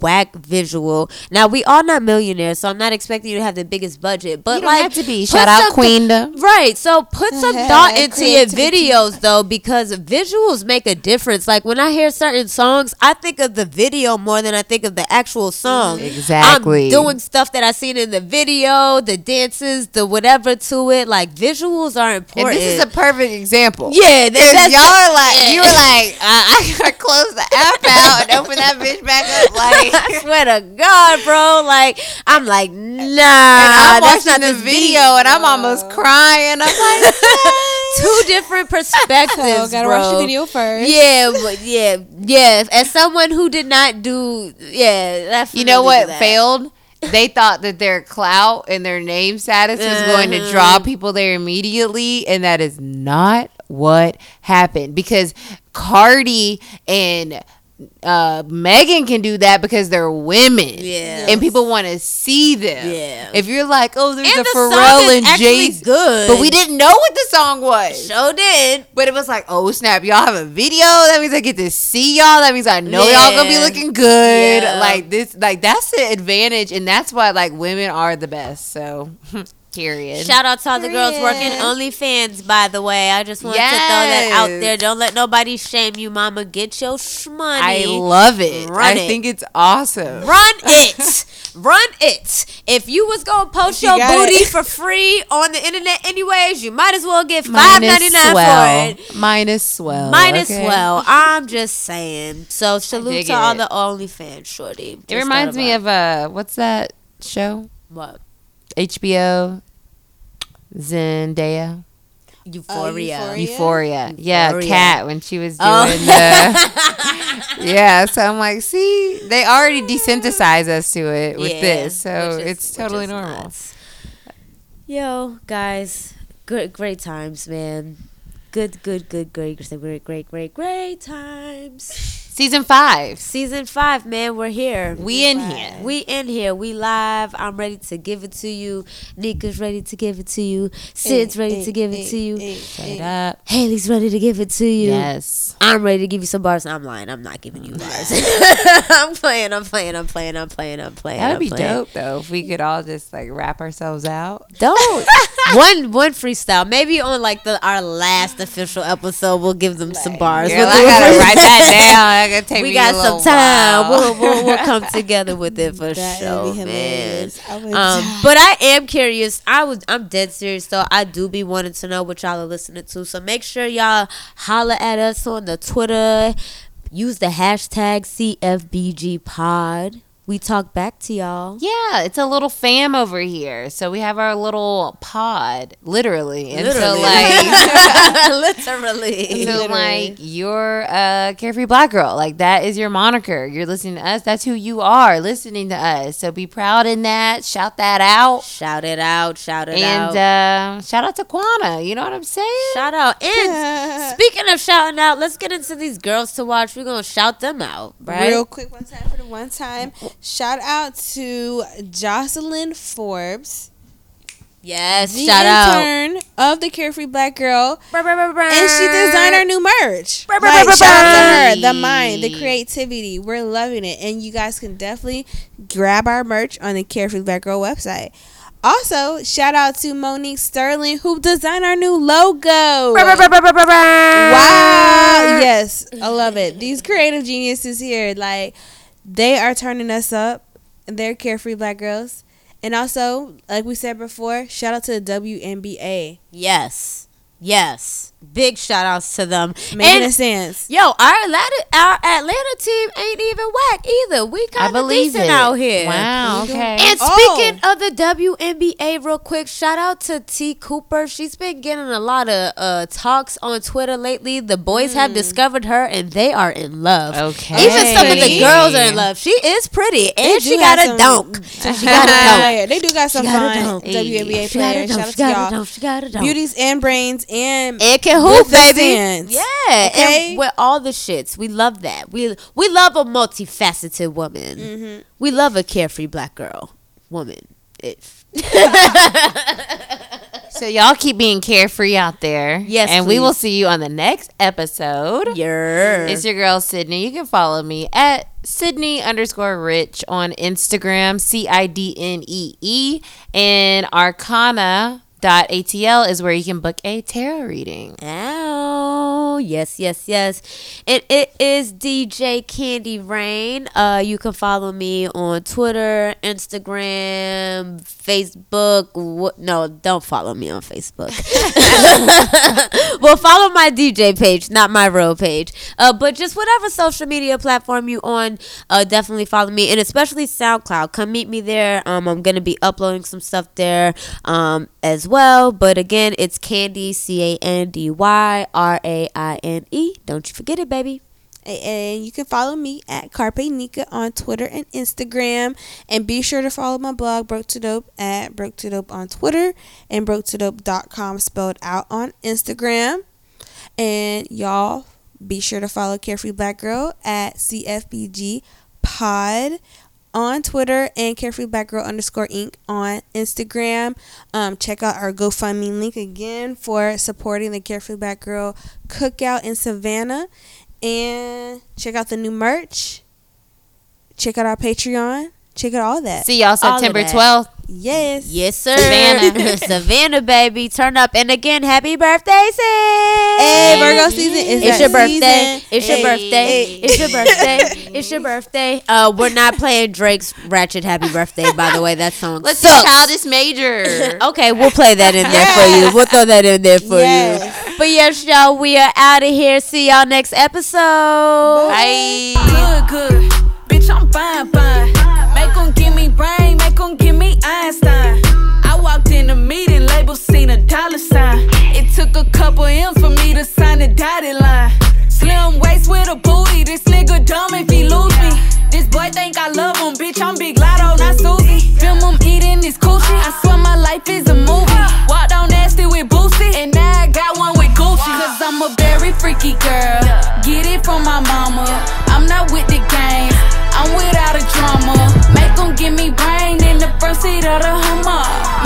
whack visual. Now we are not millionaires, so I'm not expecting you to have the biggest budget, but you don't have to be. Shout out Queenda. Right, so. Put some thought into your videos, though, because visuals make a difference. Like, when I hear certain songs, I think of the video more than I think of the actual song. Exactly. I'm doing stuff that I seen in the video, the dances, the whatever to it. Like, visuals are important. And this is a perfect example. Yeah. Because y'all are like, you were like, I gotta close the app out and open that bitch back up. Like, I swear to God, bro. Like, I'm like, nah. And I'm watching the video and I'm almost crying. I'm like, two different perspectives. So, gotta watch the video first. Yeah, but yeah. As someone who did not do, you know what failed? They thought that their clout and their name status was going to draw people there immediately, and that is not what happened, because Cardi and Megan can do that because they're women, and people want to see them. If you're like, oh, there's a Pharrell and Jay-Z, but we didn't know what the song was. Show did, but it was like, oh snap, y'all have a video. That means I get to see y'all. That means I know y'all gonna be looking good. Like this, like that's the advantage, and that's why like women are the best. So. Period. Shout out to all the girls working OnlyFans, by the way. I just wanted to throw that out there. Don't let nobody shame you, mama. Get your shmoney. I love it. I think it's awesome. Run it. Run it. If you was going to post your booty for free on the internet anyways, you might as well get $5.99 for it. Might as well. I'm just saying. So salute to all the OnlyFans, shorty. It reminds me of, what's that show? What? HBO, Zendaya, Euphoria. Yeah, Kat when she was doing so I'm like, see, they already desensitize us to it with this, so it's totally normal. Nuts. Yo, guys, great times, man. Great times. Season 5, man. We're here. We in here. We live. I'm ready to give it to you. Nika's ready to give it to you. Sid's ready to give it to you. Straight up. Haley's ready to give it to you. Yes. I'm ready to give you some bars. I'm lying. I'm not giving you bars. I'm playing. That'd be dope, though, if we could all just, like, rap ourselves out. Don't. One freestyle. Maybe on, like, our last official episode, we'll give them some bars. Girl, I gotta write that down. We got some time. We'll come together with it for sure, man. But I am curious. I'm dead serious though. I do be wanting to know what y'all are listening to. So make sure y'all holler at us on the Twitter. Use the hashtag CFBGPod. We talk back to y'all. Yeah, it's a little fam over here. So we have our little pod, literally. And so, like, So, like, you're a Carefree Black Girl. Like, that is your moniker. You're listening to us. That's who you are, listening to us. So be proud in that. Shout that out. Shout it out. And shout out to Quanah. You know what I'm saying? Shout out. And speaking of shouting out, let's get into these girls to watch. We're going to shout them out, right? Real quick, one time. Shout out to Jocelyn Forbes. Yes, the shout intern out of the Carefree Black Girl, and she designed our new merch. Shout out to her, the mind, the creativity. We're loving it, and you guys can definitely grab our merch on the Carefree Black Girl website. Also, shout out to Monique Sterling, who designed our new logo. Wow! Yes, I love it. These creative geniuses here, like. They are turning us up. They're Carefree Black Girls. And also, like we said before, shout out to the WNBA. Yes. Big shout outs to them. Making sense. Yo, our Atlanta team ain't even whack either. We kind of decent out here. Wow. Okay. And speaking of the WNBA, real quick, shout out to T. Cooper. She's been getting a lot of talks on Twitter lately. The boys have discovered her and they are in love. Okay. Even some of the girls are in love. She is pretty and she got a dunk. She got a dunk. They do got some fun WNBA players. Shout out to y'all. She got a dunk. Beauties and brains and can hoop, baby. Yeah. Okay. And with all the shits. We love that. We love a multifaceted woman. Mm-hmm. We love a carefree black girl. Woman. If. So y'all keep being carefree out there. Yes, and please. We will see you on the next episode. Yeah. It's your girl, Cidnee. You can follow me at Cidnee_Rich on Instagram. CIDNEE. And Arcana.atl is where you can book a tarot reading. Oh, yes, yes, yes. And it is DJ Candy Rain. You can follow me on Twitter, Instagram, Facebook. No, don't follow me on Facebook. Well, follow my DJ page, not my real page. But just whatever social media platform you on, definitely follow me. And especially SoundCloud. Come meet me there. I'm going to be uploading some stuff there as well. But again, it's Candy, CANDY RAINE. Don't you forget it, baby. And you can follow me at Carpe Nika on Twitter and Instagram. And be sure to follow my blog, Broke to Dope, at Broke to Dope on Twitter and BrokeToDope.com spelled out on Instagram. And y'all, be sure to follow Carefree Black Girl at CFBG Pod on Twitter and CarefreeBlackGirl_Inc. on Instagram. Check out our GoFundMe link again for supporting the Carefree Black Girl Cookout in Savannah. And check out the new merch. Check out our Patreon. Check out all that. See y'all September 12th. Yes. Yes, sir. Savannah. Savannah, baby. Turn up. And again, happy birthday, sis. Hey, Virgo season. It's your birthday. It's your birthday. It's your birthday. It's your birthday. We're not playing Drake's Ratchet Happy Birthday, by the way. That song sucks. Let's do Childish Major. Okay, we'll play that in there for you. We'll throw that in there for you. But yes, y'all, we are out of here. See y'all next episode. Bye. Good. Bitch, I'm fine. Make 'em give me brain, make 'em give me Einstein. I walked in a meeting, label seen a dollar sign. It took a couple M's for me to sign the dotted line. Slim waist with a booty, this nigga dumb if he lose me. This boy think I love him, bitch, I'm Big Latto, not Susie. Film him eating this coochie, I swear my life is a movie. Walked on nasty with Boosie, and now I got one with Gucci. 'Cause I'm a very freaky girl, get it from my mama. I'm not with the games, I'm without a drama. Make 'em give me brain in the front seat of the Hummer.